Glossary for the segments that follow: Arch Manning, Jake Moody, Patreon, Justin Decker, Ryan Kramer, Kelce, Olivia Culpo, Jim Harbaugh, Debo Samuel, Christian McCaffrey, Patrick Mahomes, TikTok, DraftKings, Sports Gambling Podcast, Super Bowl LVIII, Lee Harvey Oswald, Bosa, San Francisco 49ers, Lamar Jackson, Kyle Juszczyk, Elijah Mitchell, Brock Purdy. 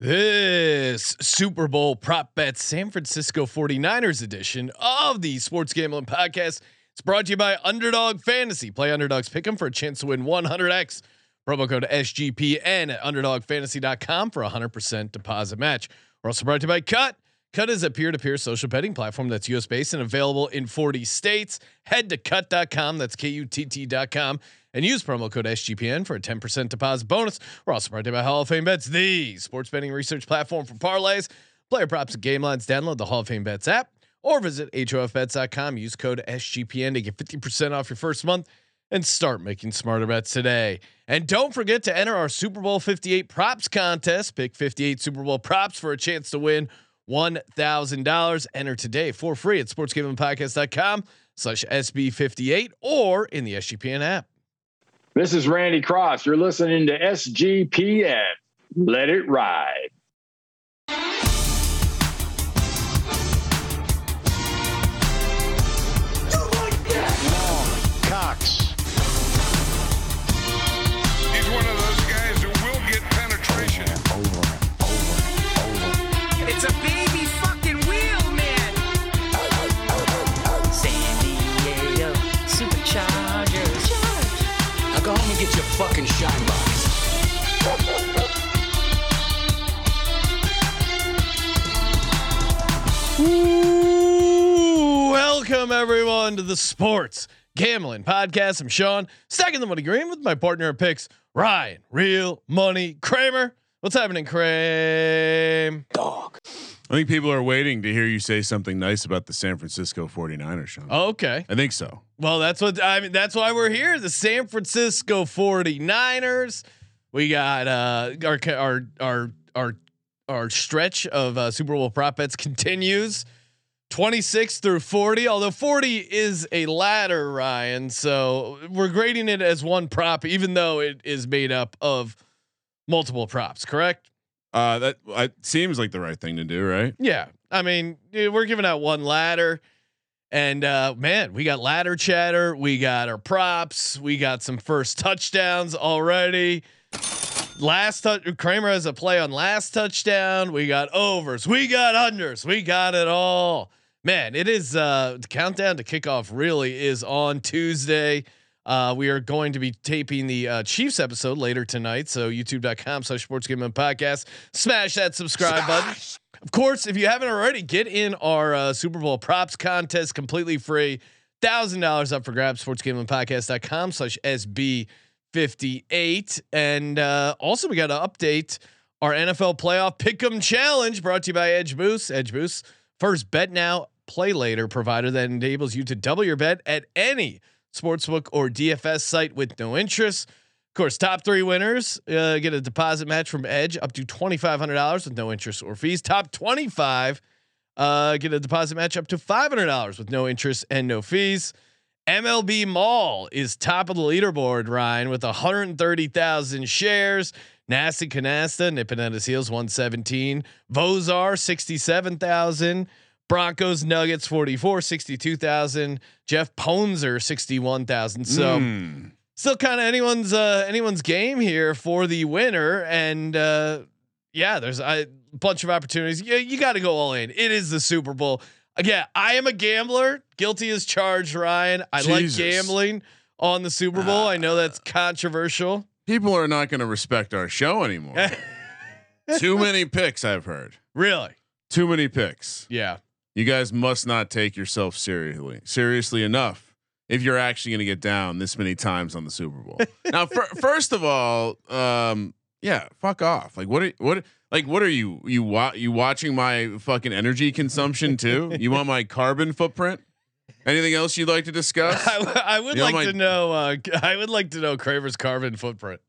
This Super Bowl Prop Bets San Francisco 49ers edition of the Sports Gambling Podcast is brought to you by Underdog Fantasy. Play Underdogs Pick'em for a chance to win 100x. Promo code SGPN at underdogfantasy.com for 100% deposit match. We're also brought to you by Cut. Cut is a peer-to-peer social betting platform that's US-based and available in 40 states. Head to cut.com, that's KUTT.com, and use promo code SGPN for a 10% deposit bonus. We're also brought to you by Hall of Fame Bets, the sports betting research platform for parlays, player props, and game lines. Download the Hall of Fame Bets app or visit HOFBets.com. Use code SGPN to get 50% off your first month and start making smarter bets today. And don't forget to enter our Super Bowl 58 props contest. Pick 58 Super Bowl props for a chance to win $1,000. Enter today for free at sportsgamblingpodcast.com/SB58 or in the SGPN app. This is Randy Cross. You're listening to SGPN. Let it ride. You like that? Long Cox. He's one of those guys who will get penetration. Over and over. It's a baby fucking wheel, man. San Diego Superchargers. Go home and get your fucking shine box. Ooh, welcome everyone to the Sports Gambling Podcast. I'm Sean, stacking the money green with my partner at picks, Ryan, real money Kramer. What's happening, Kramer? Dog. I think people are waiting to hear you say something nice about the San Francisco 49ers, Sean. Okay. I think so. Well, that's what I mean. That's why we're here. The San Francisco 49ers. We got our stretch of Super Bowl prop bets continues 26 through 40, although 40 is a ladder, Ryan. So we're grading it as one prop, even though it is made up of multiple props, correct? That seems like the right thing to do, right? Yeah. I mean, we're giving out one ladder and man, we got ladder chatter. We got our props. We got some first touchdowns already. Kramer has a play on last touchdown. We got overs. We got unders. We got it all, man. It is the countdown to kickoff really is on Tuesday. We are going to be taping the Chiefs episode later tonight. So youtube.com/sportsgamblingpodcast. Smash that subscribe button. Of course, if you haven't already, get in our Super Bowl props contest completely free. $1,000 up for grabs. sportsgamblingpodcast.com/SB58. And also we got to update our NFL playoff pick'em challenge brought to you by Edge Boost. Edge Boost, first bet now, play later provider that enables you to double your bet at any sportsbook or DFS site with no interest. Of course, top three winners get a deposit match from Edge up to $2,500 with no interest or fees. Top 25 get a deposit match up to $500 with no interest and no fees. MLB Mall is top of the leaderboard, Ryan, with 130,000 shares. Nasty Canasta nipping at his heels, 117. Vozar 67,000. Broncos Nuggets 44, 62,000. Jeff Ponzer 61,000. So still kind of anyone's game here for the winner, and yeah, there's a bunch of opportunities. Yeah, you got to go all in. It is the Super Bowl. Again, I am a gambler. Guilty as charged, Ryan. I like gambling on the Super Bowl. I know that's controversial. People are not going to respect our show anymore. Too many picks, I've heard. Really? Too many picks. Yeah. You guys must not take yourself seriously enough if you're actually going to get down this many times on the Super Bowl. Now, first of all, yeah, fuck off. Like, what are you watching my fucking energy consumption too? You want my carbon footprint? Anything else you'd like to discuss? I would like to know Kramer's carbon footprint.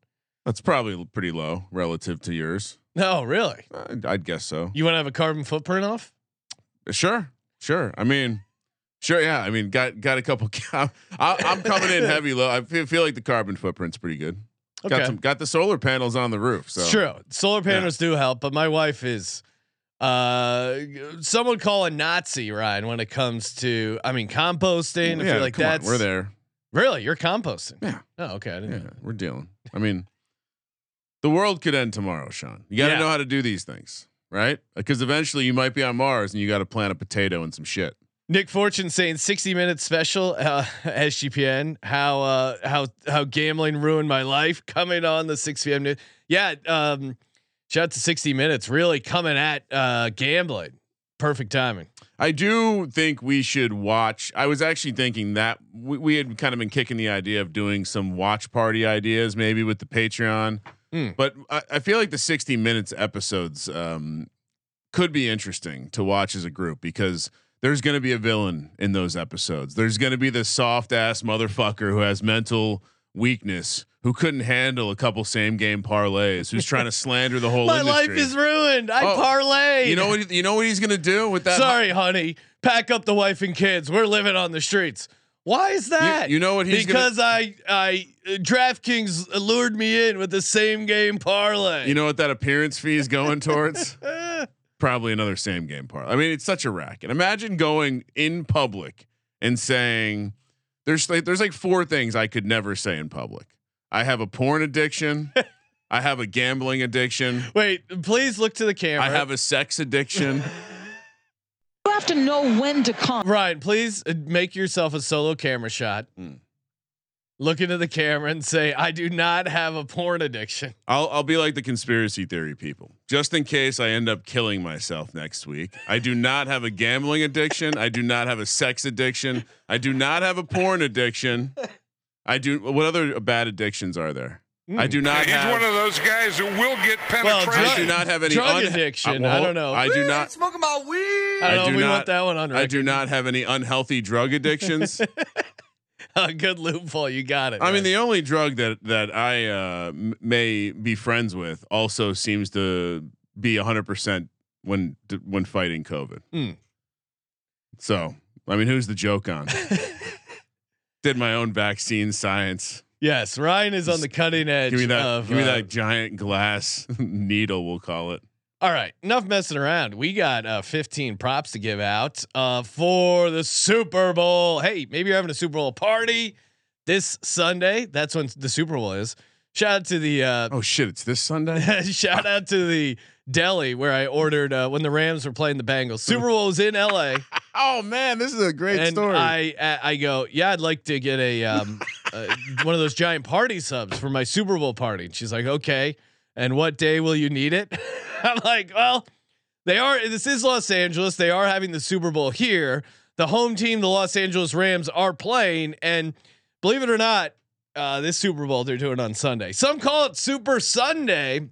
That's probably pretty low relative to yours. No, really? I'd guess so. You want to have a carbon footprint off? Sure. I mean, sure. Yeah. I mean, got a couple. I'm coming in heavy low. I feel like the carbon footprint's pretty good. Okay. Got the solar panels on the roof. So true. Solar panels do help, but my wife is, someone call a Nazi, Ryan, when it comes to, I mean, composting. Yeah, I feel like that's on, we're there. Really? You're composting? Yeah. Oh, okay. I didn't know. We're dealing. I mean, The world could end tomorrow, Sean. You got to know how to do these things, right? Because eventually you might be on Mars and you got to plant a potato and some shit. Nick Fortune saying 60 minutes special SGPN, how gambling ruined my life, coming on the 6 p.m. news. Yeah. Shout out to 60 minutes really coming at gambling. Perfect timing. I do think we should watch. I was actually thinking that we had kind of been kicking the idea of doing some watch party ideas, maybe with the Patreon, but I feel like the 60 minutes episodes could be interesting to watch as a group because there's going to be a villain in those episodes. There's going to be the soft ass motherfucker who has mental weakness, who couldn't handle a couple same game parlays, who's trying to slander the whole industry. My life is ruined. I parlayed. You know what he's going to do with that? Sorry, honey, pack up the wife and kids. We're living on the streets. Why is that? You know what he's because gonna, I DraftKings lured me in with the same game parlay. You know what that appearance fee is going towards? Probably another same game parlay. I mean, it's such a racket. Imagine going in public and saying, "There's like four things I could never say in public. I have a porn addiction. I have a gambling addiction. Wait, please look to the camera. I have a sex addiction." You have to know when to come. Ryan, please make yourself a solo camera shot. Look into the camera and say, "I do not have a porn addiction." I'll be like the conspiracy theory people, just in case I end up killing myself next week. I do not have a gambling addiction. I do not have a sex addiction. I do not have a porn addiction. I do. What other bad addictions are there? I do not. He's one of those guys who will get penetrated. Well, I do not have any drug addiction. I don't know. I do not smoking my weed. I do not want that one on record. I do not have any unhealthy drug addictions. Good loophole, you got it. I mean, the only drug that I may be friends with also seems to be 100% when fighting COVID. So, I mean, who's the joke on? Did my own vaccine science. Yes, Ryan is on the cutting edge. Give me that giant glass needle, we'll call it. All right, enough messing around. We got 15 props to give out for the Super Bowl. Hey, maybe you're having a Super Bowl party this Sunday. That's when the Super Bowl is. Shout out to the oh shit, it's this Sunday. Shout out to the deli where I ordered when the Rams were playing the Bengals. Super Bowl was in LA. Oh man, this is a great story. I go, "Yeah, I'd like to get a one of those giant party subs for my Super Bowl party." And she's like, "Okay. And what day will you need it?" I'm like, "Well, this is Los Angeles. They are having the Super Bowl here. The home team, the Los Angeles Rams, are playing. And believe it or not, this Super Bowl they're doing on Sunday. Some call it Super Sunday.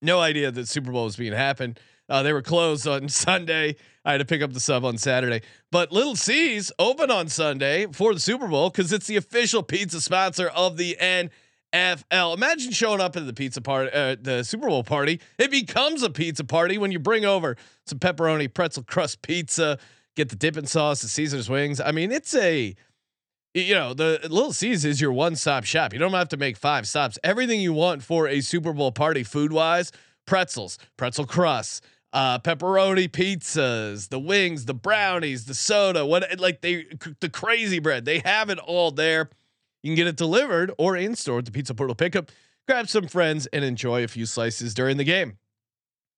No idea that Super Bowl was being happened. They were closed on Sunday. I had to pick up the sub on Saturday. But Little C's open on Sunday for the Super Bowl because it's the official pizza sponsor of the NFL. Imagine showing up at the pizza party, the Super Bowl party. It becomes a pizza party when you bring over some pepperoni pretzel crust pizza, get the dipping sauce, the Caesar's wings. I mean, it's the Little Caesars is your one-stop shop. You don't have to make 5 stops. Everything you want for a Super Bowl party, food-wise: pretzels, pretzel crusts, pepperoni pizzas, the wings, the brownies, the soda, the crazy bread. They have it all there. You can get it delivered or in store at the Pizza Portal pickup. Grab some friends and enjoy a few slices during the game.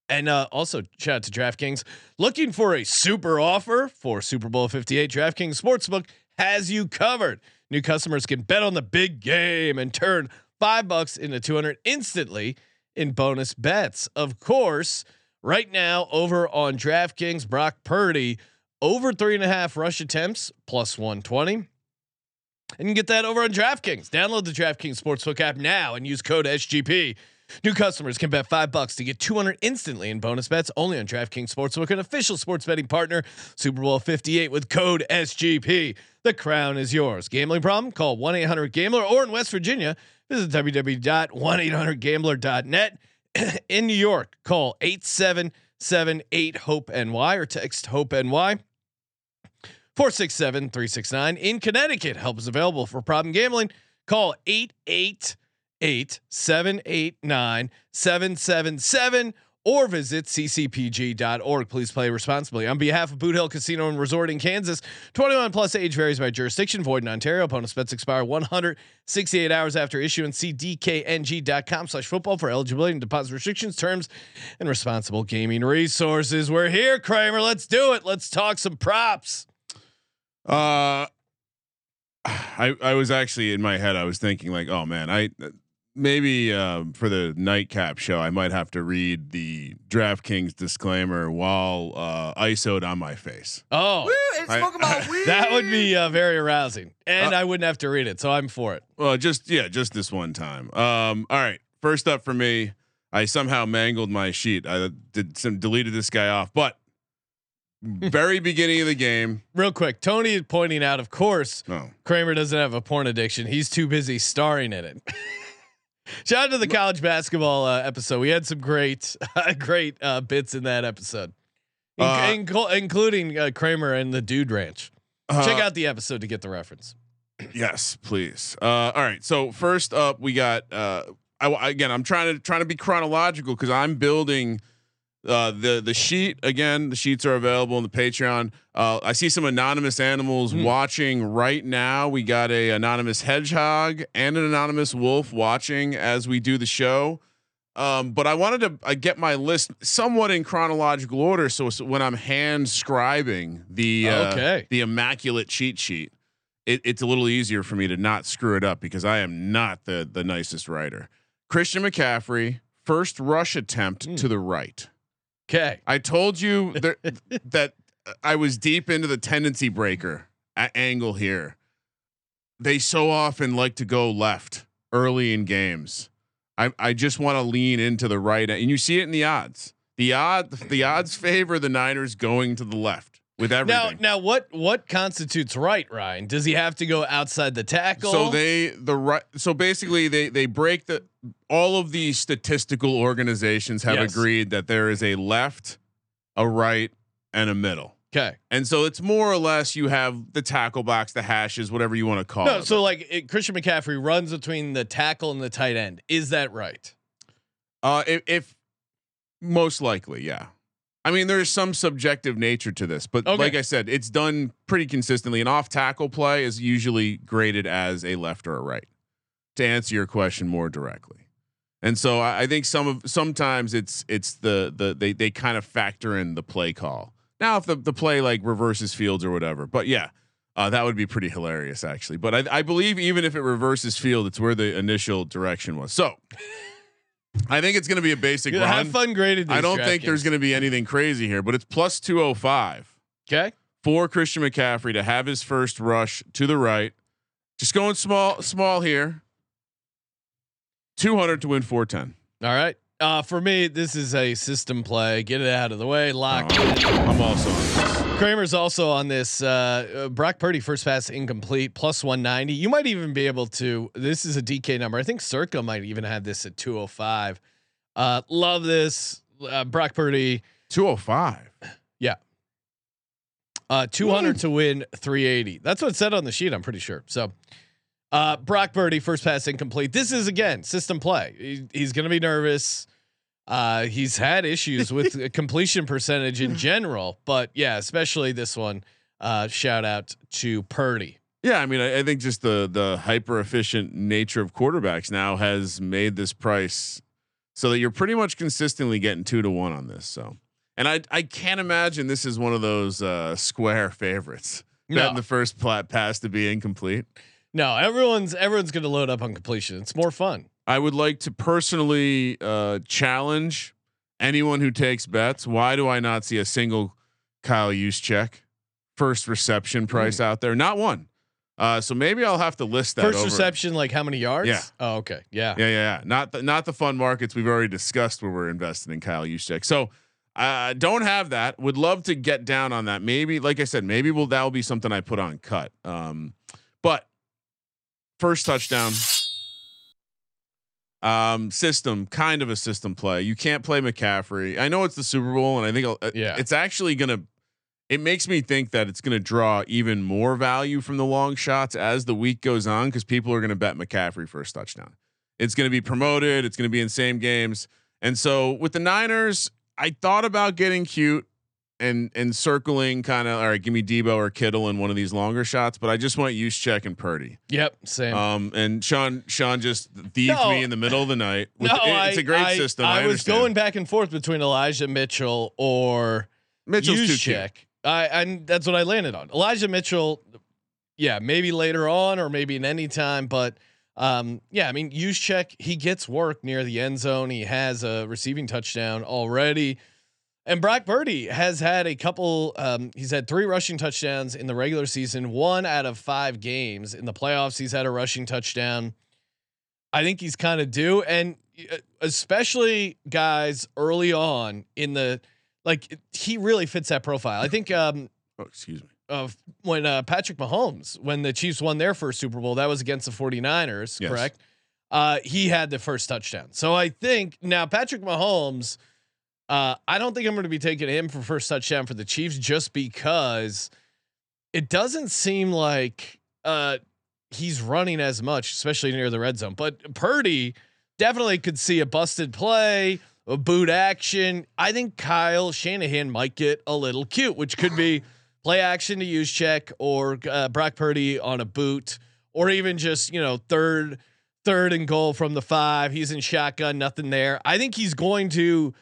And also shout out to DraftKings. Looking for a super offer for Super Bowl 58? DraftKings Sportsbook has you covered. New customers can bet on the big game and turn $5 into $200 instantly in bonus bets. Of course, right now over on DraftKings, Brock Purdy over 3.5 rush attempts +120. And you can get that over on DraftKings. Download the DraftKings Sportsbook app now and use code SGP. New customers can bet $5 to get $200 instantly in bonus bets. Only on DraftKings Sportsbook, an official sports betting partner. Super Bowl 58 with code SGP. The crown is yours. Gambling problem? Call 1-800-GAMBLER. Or in West Virginia, visit www.1800gambler.net. In New York, call 8778-HOPE-NY or text HOPE-NY 467-369. In Connecticut, help is available for problem gambling. Call 888-789-777 or visit ccpg.org. Please play responsibly. On behalf of Boot Hill Casino and Resort in Kansas, 21 plus age varies by jurisdiction, void in Ontario. Opponents' bets expire 168 hours after issuance. See DKNG.com/football for eligibility and deposit restrictions, terms, and responsible gaming resources. We're here, Kramer. Let's do it. Let's talk some props. I was actually in my head. I was thinking like, oh man, maybe for the nightcap show, I might have to read the DraftKings disclaimer while ISO'd on my face. Oh, that would be very arousing, and I wouldn't have to read it, so I'm for it. Well, just this one time. All right, first up for me, I somehow mangled my sheet. I deleted this guy off, but. Very beginning of the game. Real quick, Tony is pointing out, of course, Kramer doesn't have a porn addiction. He's too busy starring in it. Shout out to the college basketball episode. We had some great bits in that episode, including Kramer and the Dude Ranch. Check out the episode to get the reference. Yes, please. All right. So first up, we got. Again, I'm trying to be chronological because I'm building. The sheet again. The sheets are available on the Patreon. I see some anonymous animals watching right now. We got a anonymous hedgehog and an anonymous wolf watching as we do the show. But I wanted to get my list somewhat in chronological order, so when I'm hand scribing the immaculate cheat sheet, it's a little easier for me to not screw it up because I am not the nicest writer. Christian McCaffrey, first rush attempt to the right. Okay. I told you that I was deep into the tendency breaker angle here. They so often like to go left early in games. I just want to lean into the right, and you see it in the odds. The odds favor the Niners going to the left with everything. Now what constitutes right, Ryan? Does he have to go outside the tackle? So basically they break all of the statistical organizations have agreed that there is a left, a right, and a middle. Okay. And so it's more or less you have the tackle box, the hashes, whatever you want to call it. So like Christian McCaffrey runs between the tackle and the tight end. Is that right? If most likely, yeah. I mean, there is some subjective nature to this, but like I said, it's done pretty consistently. An off tackle play is usually graded as a left or a right. To answer your question more directly. And so I think sometimes it's they kind of factor in the play call. Now if the play like reverses fields or whatever, but yeah, that would be pretty hilarious actually. But I believe even if it reverses field, it's where the initial direction was. So I think it's going to be a basic run. Have fun graded. I don't think there's going to be anything crazy here, but it's plus 205. Okay. For Christian McCaffrey to have his first rush to the right. Just going small here. 200 to win 410. All right. For me, this is a system play. Get it out of the way. Lock. I'm also on this. Kramer's also on this. Brock Purdy first pass incomplete plus 190. You might even be able to. This is a DK number. I think Circa might even have this at 205. Love this. Brock Purdy 205. Yeah. 200 to win 380. That's what it said on the sheet. I'm pretty sure. So. Brock Purdy first pass incomplete. This is again system play. He's going to be nervous. He's had issues with completion percentage in general, but yeah, especially this one. Shout out to Purdy. Yeah, I mean, I think just the hyper efficient nature of quarterbacks now has made this price so that you're pretty much consistently getting 2 to 1 on this. So, and I can't imagine this is one of those square favorites. Betting the first pass to be incomplete. No, everyone's going to load up on completion. It's more fun. I would like to personally challenge anyone who takes bets. Why do I not see a single Kyle Juszczyk first reception price out there? Not one. So maybe I'll have to list that. First reception, like how many yards? Yeah. Oh, okay. Yeah. Not the fun markets we've already discussed where we're invested in Kyle Juszczyk. So I don't have that. Would love to get down on that. Maybe, like I said, that'll be something I put on Cut. But first touchdown. System, kind of a system play. You can't play McCaffrey. I know it's the Super Bowl, and I think it's actually gonna. It makes me think that it's gonna draw even more value from the long shots as the week goes on because people are gonna bet McCaffrey first touchdown. It's gonna be promoted. It's gonna be in same games, And so with the Niners, I thought about getting cute and circling kind of, all right, give me Debo or Kittle in one of these longer shots, but I just want Juszczyk and Purdy. Yep, same. And Sean just thieved me in the middle of the night. It's a great system. I was going back and forth between Elijah Mitchell or Juszczyk. And that's what I landed on. Elijah Mitchell, yeah, maybe later on or maybe in any time, but yeah, I mean, Juszczyk, he gets work near the end zone. He has a receiving touchdown already. And Brock Purdy has had a couple. He's had 3 rushing touchdowns in the regular season. 1 out of 5 games in the playoffs, he's had a rushing touchdown. I think he's kind of due, and especially guys early on in the he really fits that profile. I think. When Patrick Mahomes, when the Chiefs won their first Super Bowl, that was against the 49ers, yes. Correct? He had the first touchdown. So I think now Patrick Mahomes. I don't think I'm going to be taking him for first touchdown for the Chiefs just because it doesn't seem like he's running as much, especially near the red zone. But Purdy definitely could see a busted play, a boot action. I think Kyle Shanahan might get a little cute, which could be play action to Juszczyk or Brock Purdy on a boot, or even just third and goal from the 5. He's in shotgun, nothing there. I think he's going to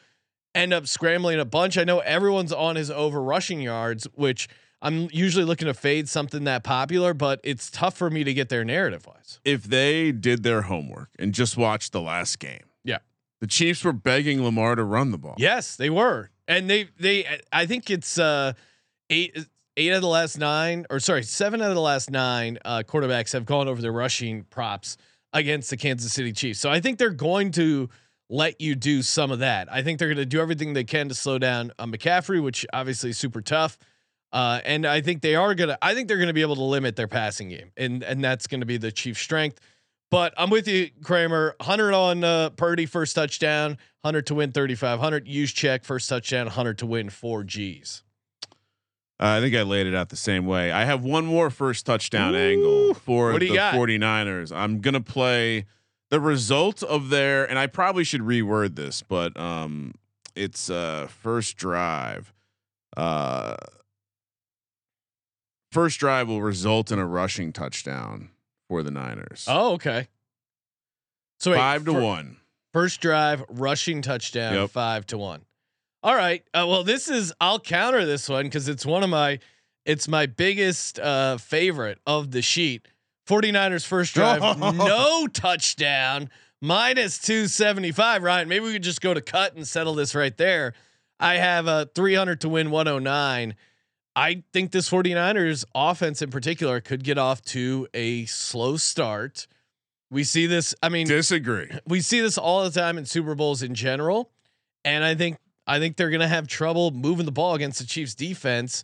end up scrambling a bunch. I know everyone's on his over rushing yards, which I'm usually looking to fade something that popular, but it's tough for me to get there narrative wise. If they did their homework and just watched the last game. Yeah. The Chiefs were begging Lamar to run the ball. Yes, they were. And I think it's 8 out of the last 9 or sorry, 7 out of the last 9 quarterbacks have gone over their rushing props against the Kansas City Chiefs. So I think they're going to let you do some of that. I think they're going to do everything they can to slow down on McCaffrey, which obviously is super tough. And I think they're going to be able to limit their passing game, and that's going to be the Chiefs' strength. But I'm with you, Kramer. 100 on Purdy first touchdown, 100 to win 3,500. Juszczyk first touchdown, 100 to win 4 Gs. I think I laid it out the same way. I have one more first touchdown angle for the 49ers. I'm going to play the result of their, and I probably should reword this, but it's first drive will result in a rushing touchdown for the Niners. Oh, okay. So 5 to 1. First drive rushing touchdown, yep. 5 to 1. All right. Well, I'll counter this one because it's my biggest favorite of the sheet. 49ers first drive, no touchdown, -275. Ryan, maybe we could just go to Cut and settle this right there. I have a 300 to win 109. I think this 49ers offense in particular could get off to a slow start. We see this. I mean, disagree. We see this all the time in Super Bowls in general, and I think they're going to have trouble moving the ball against the Chiefs defense.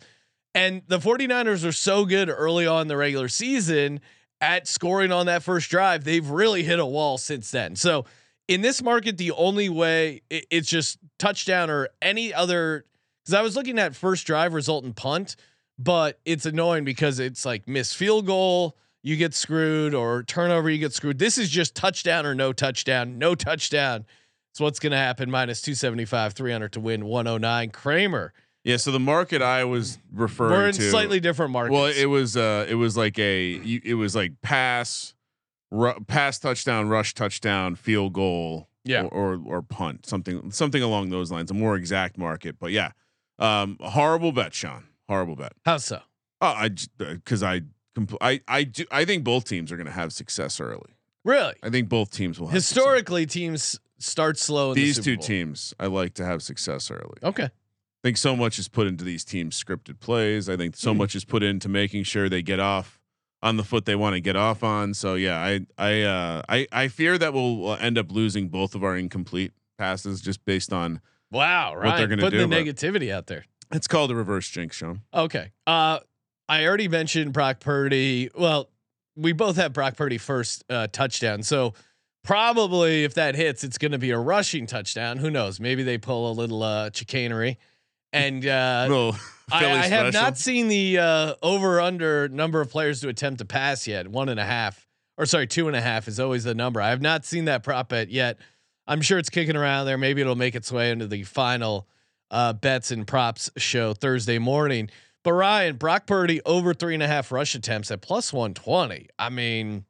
And the 49ers are so good early on in the regular season at scoring on that first drive. They've really hit a wall since then. So in this market, the only way it's just touchdown or any other, because I was looking at first drive result in punt, but it's annoying because it's like missed field goal, you get screwed, or turnover, you get screwed. This is just touchdown or no touchdown, no touchdown. It's what's going to happen. -275, 300 to win 109. Kramer. Yeah, so the market I was referring to, we're in slightly different markets. Well, it was like pass touchdown, rush touchdown, field goal, yeah, or punt, something along those lines. A more exact market, but yeah, horrible bet, Sean. Horrible bet. How so? Oh, I think both teams are going to have success early. Really? I think both teams will. Historically, teams start slow. These two teams, I like to have success early. Okay. I think so much is put into these teams' scripted plays. I think so much is put into making sure they get off on the foot they want to get off on. So yeah, I fear that we'll end up losing both of our incomplete passes just based on what they're going to do. Putting the negativity out there. It's called a reverse jinx, Sean. Okay. I already mentioned Brock Purdy. Well, we both have Brock Purdy first touchdown. So probably if that hits, it's going to be a rushing touchdown. Who knows? Maybe they pull a little chicanery. And I have not seen the over under number of players to attempt to pass yet. 2.5 is always the number. I have not seen that prop bet yet. I'm sure it's kicking around there. Maybe it'll make its way into the final bets and props show Thursday morning. But Ryan, Brock Purdy over 3.5 rush attempts at +120. I mean,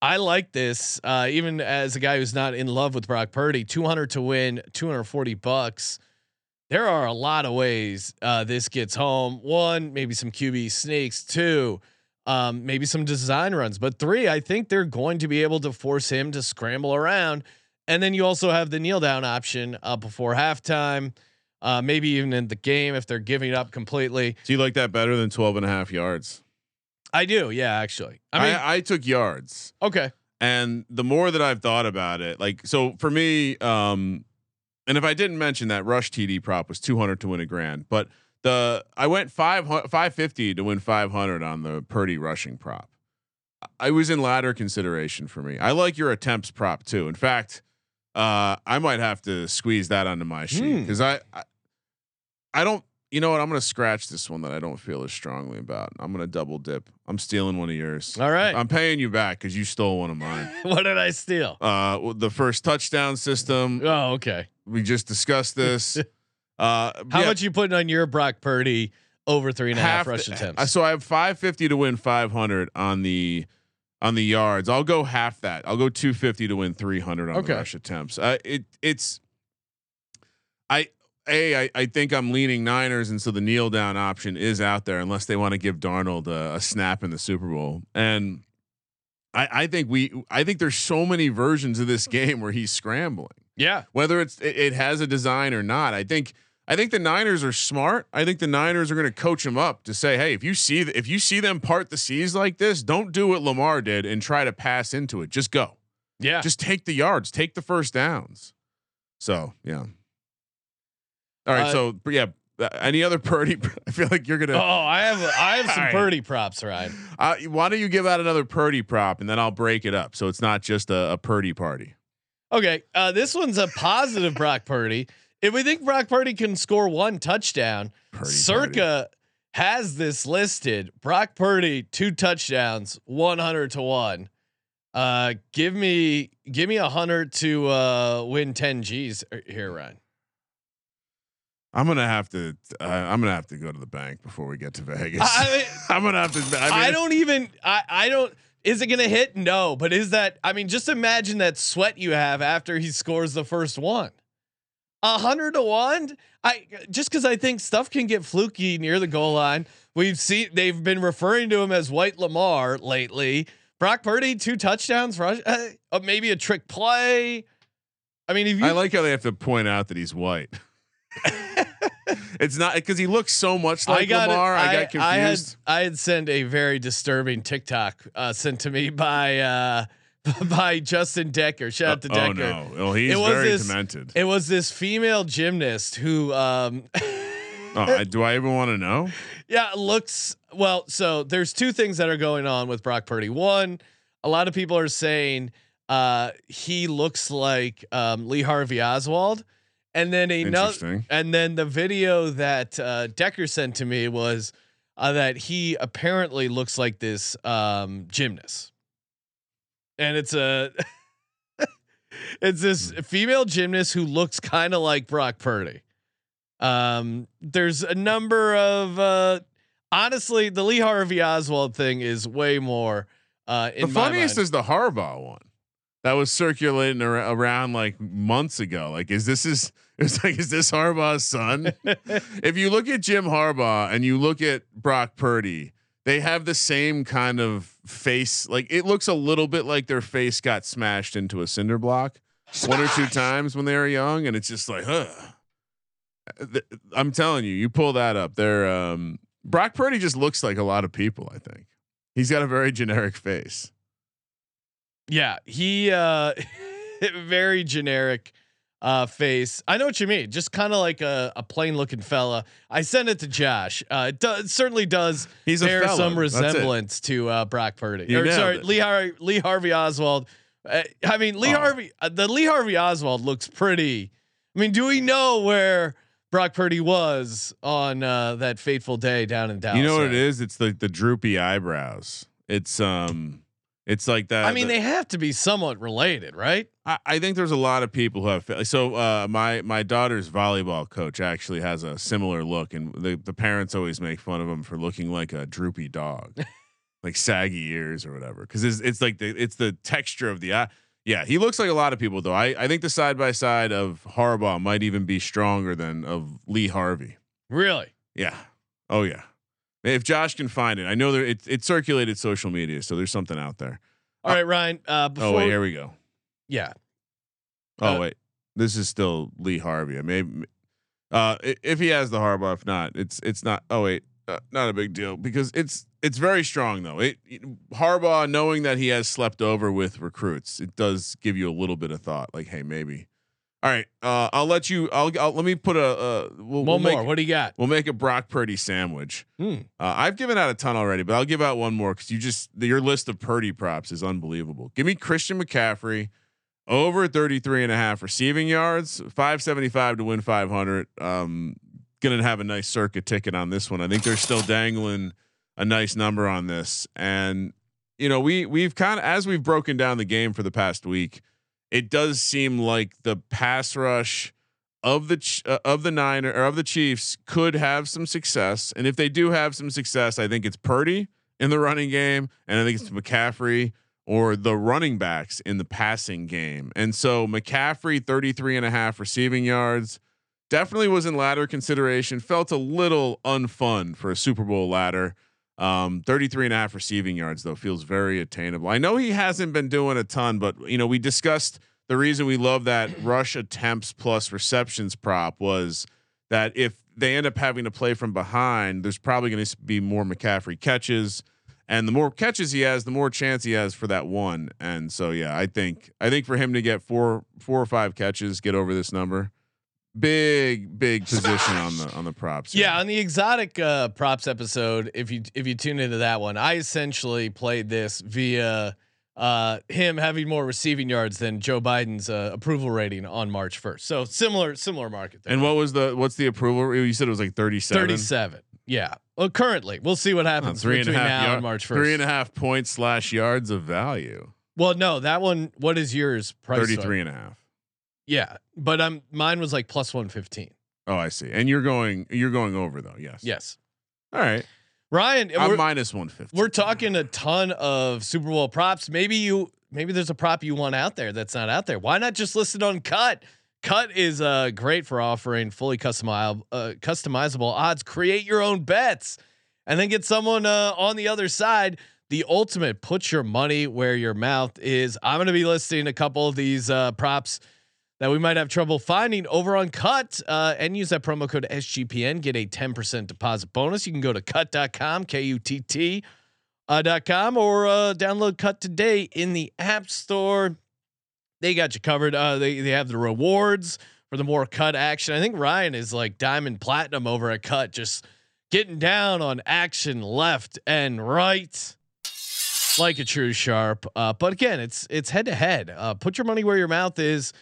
I like this even as a guy who's not in love with Brock Purdy. 200 to win, $240. There are a lot of ways this gets home. One, maybe some QB sneaks. Two, maybe some design runs. But three, I think they're going to be able to force him to scramble around. And then you also have the kneel down option before halftime, maybe even in the game if they're giving up completely. Do you like that better than 12.5 yards? I do, yeah. Actually, I mean, I took yards. Okay. And the more that I've thought about it, like, so for me, and if I didn't mention that rush TD prop was 200 to win $1,000, but I went 550 to win 500 on the Purdy rushing prop. I was in latter consideration for me. I like your attempts prop too. In fact, I might have to squeeze that onto my sheet because I don't. You know what? I'm going to scratch this one that I don't feel as strongly about. I'm going to double dip. I'm stealing one of yours. All right. I'm paying you back because you stole one of mine. What did I steal? The first touchdown system. Oh, okay. We just discussed this. How much you putting on your Brock Purdy over 3.5 rush attempts? So I have 550 to win 500 on the yards. I'll go half that. I'll go 250 to win 300 on the rush attempts. I think I'm leaning Niners, and so the kneel down option is out there unless they want to give Darnold a snap in the Super Bowl. And I think there's so many versions of this game where he's scrambling. Yeah, whether it has a design or not. I think the Niners are smart. I think the Niners are going to coach him up to say, hey, if you see them part the seas like this, don't do what Lamar did and try to pass into it. Just go. Yeah, just take the yards, take the first downs. So yeah. All right, so yeah. Any other Purdy? I feel like you're gonna. Oh, I have some Purdy props, Ryan. Why don't you give out another Purdy prop and then I'll break it up so it's not just a Purdy party. Okay, this one's a positive Brock Purdy. If we think Brock Purdy can score one touchdown, Circa has this listed. Brock Purdy 2 touchdowns, 100 to 1. Give me 100 to win 10 G's here, Ryan. I'm gonna have to go to the bank before we get to Vegas. I'm gonna have to. I don't. Is it gonna hit? No. But is that? I mean, just imagine that sweat you have after he scores the first one. 100 to 1. I just because I think stuff can get fluky near the goal line. We've seen they've been referring to him as White Lamar lately. Brock Purdy 2 touchdowns, rush, maybe a trick play. I mean, I like how they have to point out that he's white. It's not because he looks so much like Lamar. I got confused. I had sent a very disturbing TikTok sent to me by Justin Decker. Shout out to Decker. Oh no, well, he's very demented. It was this female gymnast who. Do I even want to know? Yeah, looks well. So there's 2 things that are going on with Brock Purdy. One, a lot of people are saying he looks like Lee Harvey Oswald. And then another, and then the video that Decker sent to me was that he apparently looks like this gymnast, and it's it's this female gymnast who looks kind of like Brock Purdy. There's a number of honestly, the Lee Harvey Oswald thing is way more. In the funniest is the Harbaugh one. That was circulating around like months ago. Like, is this Harbaugh's son? If you look at Jim Harbaugh and you look at Brock Purdy, they have the same kind of face. Like, it looks a little bit like their face got smashed into a cinder block one or 2 times when they were young, and it's just like, huh. I'm telling you, you pull that up. There, Brock Purdy just looks like a lot of people. I think he's got a very generic face. Yeah, he very generic face. I know what you mean. Just kind of like a plain looking fella. I sent it to Josh. It certainly does. He's bear some resemblance to Brock Purdy. Lee Harvey Oswald. The Lee Harvey Oswald looks pretty. I mean, do we know where Brock Purdy was on that fateful day down in Dallas? You know what it is? It's the droopy eyebrows. It's It's like that. I mean, they have to be somewhat related, right? I think there's a lot of people who have. So my daughter's volleyball coach actually has a similar look, and the parents always make fun of him for looking like a droopy dog, like saggy ears or whatever. Because it's like it's the texture of the eye. Yeah, he looks like a lot of people though. I think the side by side of Harbaugh might even be stronger than of Lee Harvey. Really? Yeah. Oh yeah. If Josh can find it, I know there it circulated social media, so there's something out there. All right, Ryan. Oh wait, here we go. Yeah. Oh wait, this is still Lee Harvey. I mean, if he has the Harbaugh, if not, it's not. Oh wait, not a big deal because it's very strong though. Harbaugh, knowing that he has slept over with recruits, it does give you a little bit of thought, like, hey, maybe. All right, I'll let you. Let me put a one more. What do you got? We'll make a Brock Purdy sandwich. I've given out a ton already, but I'll give out one more because your list of Purdy props is unbelievable. Give me Christian McCaffrey over 33.5 receiving yards, 575 to win 500. Gonna have a nice Circa ticket on this one. I think they're still dangling a nice number on this, and you know we've kind of, as we've broken down the game for the past week, it does seem like the pass rush of the Niners or of the Chiefs could have some success. And if they do have some success, I think it's Purdy in the running game. And I think it's McCaffrey or the running backs in the passing game. And so McCaffrey, 33.5 receiving yards, definitely was in ladder consideration, felt a little unfun for a Super Bowl ladder. 33.5 receiving yards though feels very attainable. I know he hasn't been doing a ton, but you know we discussed the reason we love that rush attempts plus receptions prop was that if they end up having to play from behind, there's probably going to be more McCaffrey catches, and the more catches he has, the more chance he has for that one. And so yeah, I think for him to get four or five catches, get over this number. Big position on the props. Yeah, on the exotic props episode, if you tune into that one, I essentially played this via him having more receiving yards than Joe Biden's approval rating on March 1st. So similar market there. And what's the approval? You said it was like 37. 37. Yeah. Well, currently, we'll see what happens between now and March 1st. 3.5 points / yards of value. Well, no, that one. What is yours? 33.5. Yeah, but mine was like plus 115. Oh, I see. And you're going over though. Yes. Yes. All right, Ryan. I'm minus 150. We're talking a ton of Super Bowl props. Maybe there's a prop you want out there that's not out there. Why not just list it on Cut? Cut is great for offering fully customizable odds. Create your own bets, and then get someone on the other side. The ultimate. Put your money where your mouth is. I'm going to be listing a couple of these props that we might have trouble finding over on Cut, and use that promo code SGPN. Get a 10% deposit bonus. You can go to cut.com, KUTT.com, or download Cut today in the App Store. They got you covered. They have the rewards for the more Cut action. I think Ryan is like diamond platinum over at Cut, just getting down on action left and right, like a true sharp. But again, it's head to head. Put your money where your mouth is.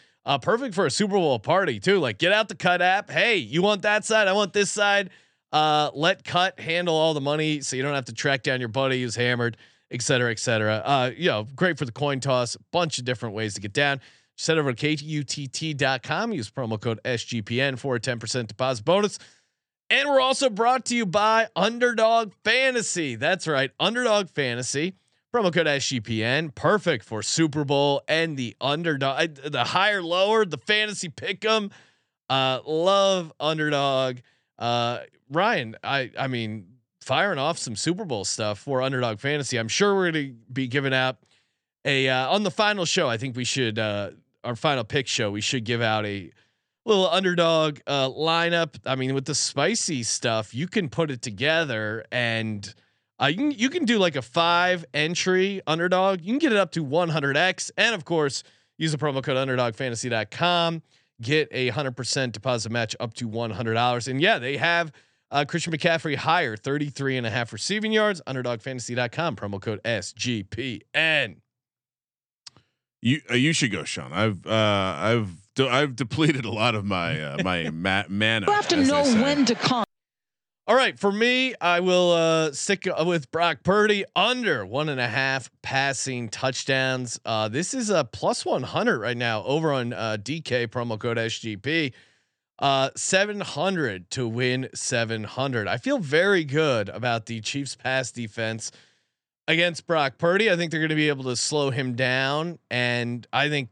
Perfect for a Super Bowl party too. Like, get out the Cut app. Hey, you want that side? I want this side. Let Cut handle all the money, so you don't have to track down your buddy who's hammered, et cetera, et cetera. You know, great for the coin toss. A bunch of different ways to get down. Just head over to KUTT.com. Use promo code SGPN for a 10% deposit bonus. And we're also brought to you by Underdog Fantasy. That's right, Underdog Fantasy. Promo code SGPN, perfect for Super Bowl and the Underdog. The higher, lower, the fantasy pick'em. Love Underdog. Ryan, I mean, firing off some Super Bowl stuff for Underdog Fantasy. I'm sure we're going to be giving out a on the final show. I think we should our final pick show. We should give out a little Underdog lineup. I mean, with the spicy stuff, you can put it together and. You can do like a 5 entry Underdog. You can get it up to 100x, and of course, use the promo code underdogfantasy.com. Get a 100% deposit match up to $100. And yeah, they have Christian McCaffrey higher, 33.5 receiving yards. Underdogfantasy.com, promo code SGPN. You should go, Sean. I've depleted a lot of my mana. You have to know when to come. All right, for me, I will stick with Brock Purdy under 1.5 passing touchdowns. This is a +100 right now over on DK promo code SGP. 700 to win 700. I feel very good about the Chiefs pass defense against Brock Purdy. I think they're going to be able to slow him down, and I think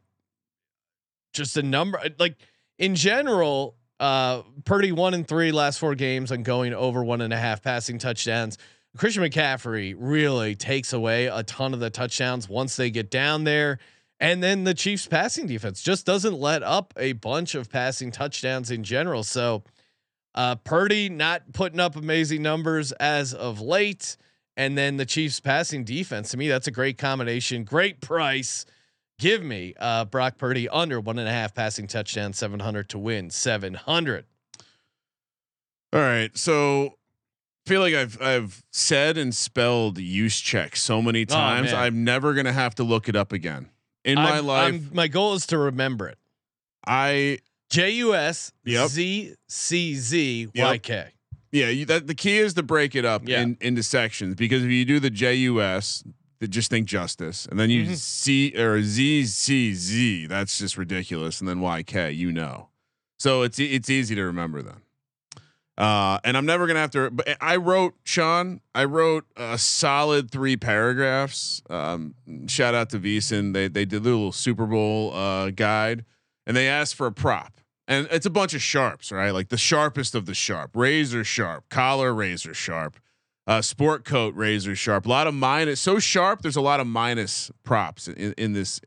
just a number like in general. Purdy 1-3 last 4 games on going over 1.5 passing touchdowns. Christian McCaffrey really takes away a ton of the touchdowns once they get down there. And then the Chiefs passing defense just doesn't let up a bunch of passing touchdowns in general. So Purdy not putting up amazing numbers as of late. And then the Chiefs passing defense, to me, that's a great combination. Great price. Give me Brock Purdy under 1.5 passing touchdown, 700 to win 700. All right. So feel like I've said and spelled Juszczyk so many times. Oh, I'm never going to have to look it up again in my life. My goal is to remember it. JUSZCZYK. Yep. Yeah. The key is to break it up into sections, because if you do the JUS, they just think justice, and then you C or ZCZ. That's just ridiculous. And then YK, so it's easy to remember them. And I'm never gonna have to. But I wrote a solid 3 paragraphs. Shout out to Veasan. They did the little Super Bowl guide, and they asked for a prop, and it's a bunch of sharps, right? Like the sharpest of the sharp, razor sharp, collar razor sharp. Sport coat razor sharp, a lot of minus, so sharp. There's a lot of minus props in this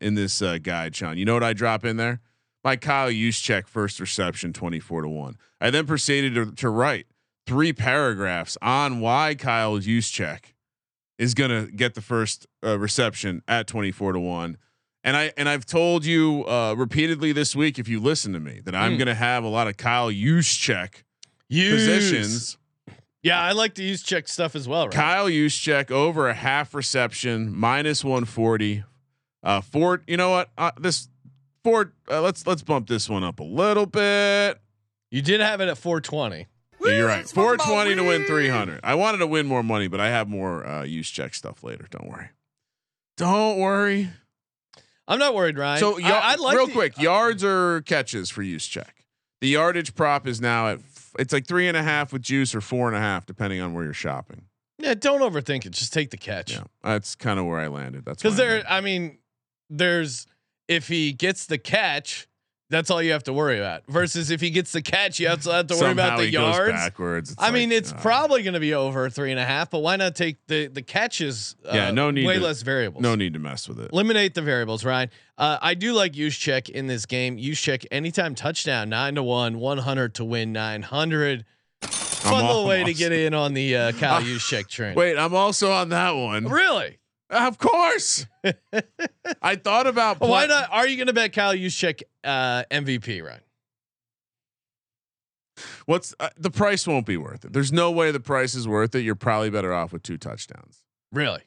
guide, Sean. You know what I drop in there? My Kyle Juszczyk first reception 24 to 1. I then proceeded to write 3 paragraphs on why Kyle Juszczyk is gonna get the first reception at 24 to 1. And I've told you repeatedly this week, if you listen to me, that I'm gonna have a lot of Kyle Juszczyk positions. Yeah, I like to use check stuff as well. Right? Kyle Juszczyk over a half reception, -140. Four. You know what? This 4. Let's bump this one up a little bit. You did have it at 420. Yeah, you're right. 420 to win 300. I wanted to win more money, but I have more Juszczyk stuff later. Don't worry. I'm not worried, Ryan. So I like real quick yards or catches for Juszczyk. The yardage prop is now at. It's like 3.5 with juice or 4.5, depending on where you're shopping. Yeah. Don't overthink it. Just take the catch. Yeah, that's kind of where I landed. That's because if he gets the catch, that's all you have to worry about versus if he gets the catch, you also have to worry about the yards backwards. It's probably going to be over 3.5, but why not take the catches? No need. Way less variables. No need to mess with it. Eliminate the variables, Ryan. I do like Juszczyk in this game. Juszczyk anytime touchdown, 9 to 1, 100 to win 900. Fun little way to get in on the Kyle Juszczyk train. Wait, I'm also on that one. Really? Of course. I thought about why not. Are you going to bet Kyle Juszczyk MVP, Ryan? What's the price won't be worth it. There's no way the price is worth it. You're probably better off with 2 touchdowns. Really?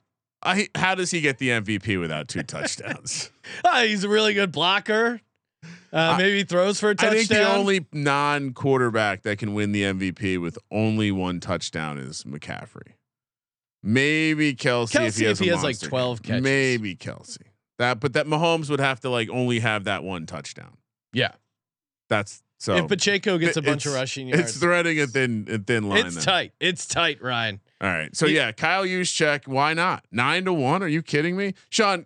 How does he get the MVP without 2 touchdowns? He's a really good blocker. Maybe he throws for a touchdown. I think the only non-quarterback that can win the MVP with only 1 touchdown is McCaffrey. Maybe Kelce if he has like 12 catches. Maybe Kelce. But Mahomes would have to like only have that 1 touchdown. Yeah, that's so. If Pacheco gets a bunch of rushing yards, it's threading a thin line. It's tight, Ryan. All right, so yeah, Kyle Juszczyk. Why not 9 to 1? Are you kidding me, Sean?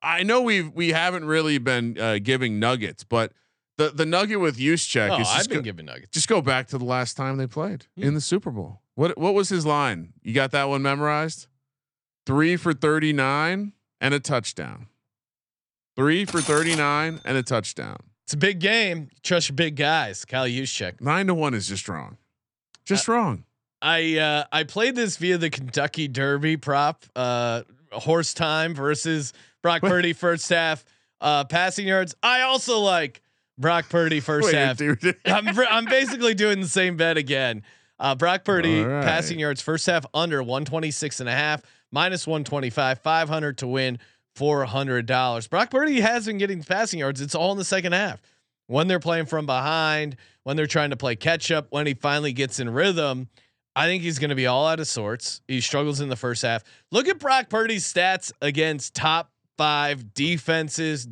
I know we haven't really been giving nuggets, but the nugget with Juszczyk is I've been giving nuggets. Just go back to the last time they played in the Super Bowl. What was his line? You got that one memorized? 3 for 39 and a touchdown. 3 for 39 and a touchdown. It's a big game. Trust your big guys. Kyle Juszczyk. 9 to 1 is just wrong. Just wrong. I played this via the Kentucky Derby prop. Horse time versus Brock Purdy first half passing yards. I also like Brock Purdy first half. I'm basically doing the same bet again. Brock Purdy passing yards first half under 126.5, -125, 500 to win $400. Brock Purdy has been getting passing yards. It's all in the second half when they're playing from behind, when they're trying to play catch up, when he finally gets in rhythm. I think he's going to be all out of sorts. He struggles in the first half. Look at Brock Purdy's stats against top 5 defenses,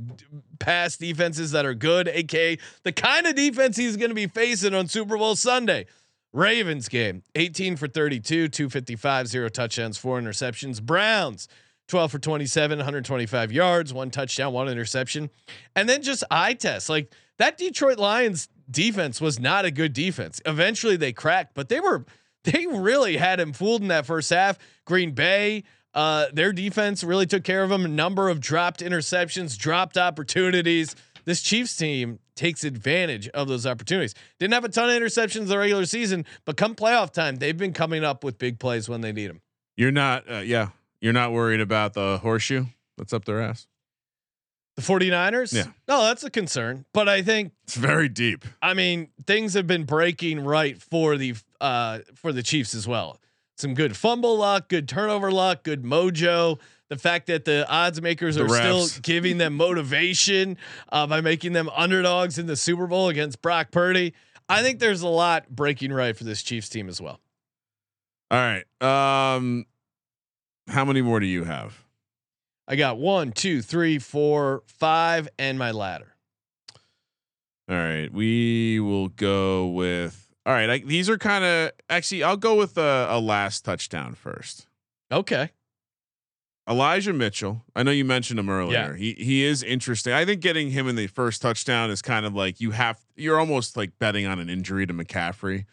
pass defenses that are good, aka the kind of defense he's going to be facing on Super Bowl Sunday. Ravens game, 18 for 32, 255, 0 touchdowns, 4 interceptions. Browns, 12 for 27, 125 yards, 1 touchdown, 1 interception. And then just eye test. Like, that Detroit Lions defense was not a good defense. Eventually they cracked, but they really had him fooled in that first half. Green Bay, their defense really took care of him. A number of dropped interceptions, dropped opportunities. This Chiefs team takes advantage of those opportunities. Didn't have a ton of interceptions the regular season, but come playoff time, they've been coming up with big plays when they need them. You're not, you're not worried about the horseshoe that's up their ass. The 49ers? Yeah. No, that's a concern, but I think it's very deep. I mean, things have been breaking right for the Chiefs as well. Some good fumble luck, good turnover luck, good mojo. The fact that the odds makers are still giving them motivation by making them underdogs in the Super Bowl against Brock Purdy. I think there's a lot breaking right for this Chiefs team as well. All right. How many more do you have? I got 1, 2, 3, 4, 5, and my ladder. All right. We will go with, all right. These are kind of, actually I'll go with a last touchdown first. Okay. Elijah Mitchell. I know you mentioned him earlier. Yeah. He is interesting. I think getting him in the first touchdown is kind of like you're almost like betting on an injury to McCaffrey,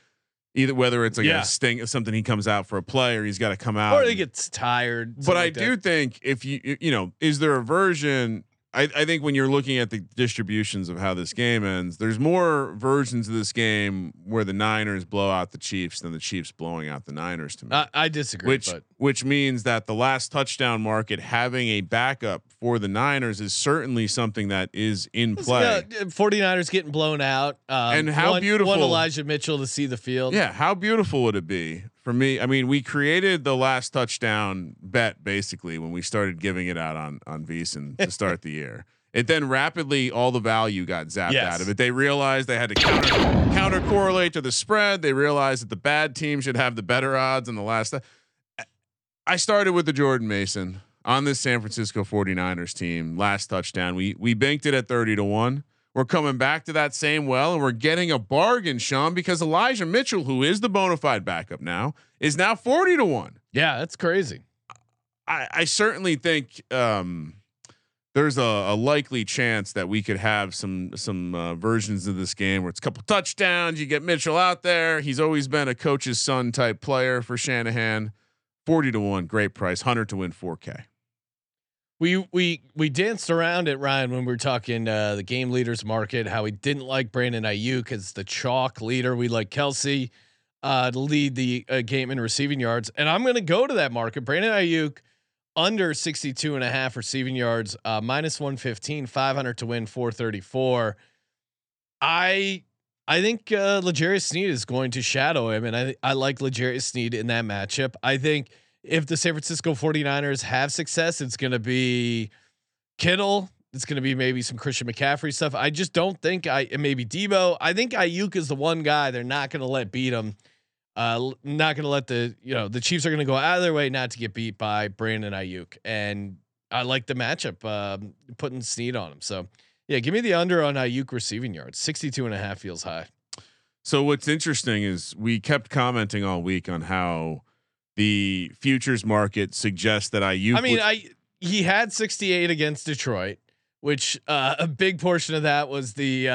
either whether it's like a sting or something, he comes out for a play or he's got to come out or he gets tired. But I do think if you know, is there a version? I think when you're looking at the distributions of how this game ends, there's more versions of this game where the Niners blow out the Chiefs than the Chiefs blowing out the Niners to me. I disagree. Which means that the last touchdown market having a backup for the Niners is certainly something that is in play. 49ers getting blown out. And how beautiful Elijah Mitchell to see the field. Yeah. How beautiful would it be? For me, I mean, we created the last touchdown bet basically when we started giving it out on VSiN to start the year. It then rapidly all the value got zapped out of it. They realized they had to counter correlate to the spread. They realized that the bad team should have the better odds in the last. I started with the Jordan Mason on this San Francisco 49ers team. Last touchdown, we banked it at 30-1. We're coming back to that same well, and we're getting a bargain, Sean, because Elijah Mitchell, who is the bona fide backup now, is now 40-1. Yeah, that's crazy. I certainly think there's a likely chance that we could have some versions of this game where it's a couple touchdowns. You get Mitchell out there. He's always been a coach's son type player for Shanahan. 40-1, great price. Hunter to win 4K. We danced around it, Ryan, when we were talking the game leaders market, how we didn't like Brandon Aiyuk as the chalk leader. We like Kelce to lead the game in receiving yards. And I'm going to go to that market. Brandon Aiyuk under 62.5 receiving yards, -115, 500 to win, 434. I think L'Jarius Sneed is going to shadow him. And I like L'Jarius Sneed in that matchup. I think if the San Francisco 49ers have success, it's going to be Kittle. It's going to be maybe some Christian McCaffrey stuff. I just don't think maybe Debo. I think Aiyuk is the one guy they're not going to let beat him. Not going to let the Chiefs are going to go out of their way not to get beat by Brandon Aiyuk. And I like the matchup, putting Sneed on him. So yeah, give me the under on Aiyuk receiving yards. 62.5 feels high. So what's interesting is we kept commenting all week on how the futures market suggests that Aiyuk. I mean, he had 68 against Detroit, which a big portion of that was the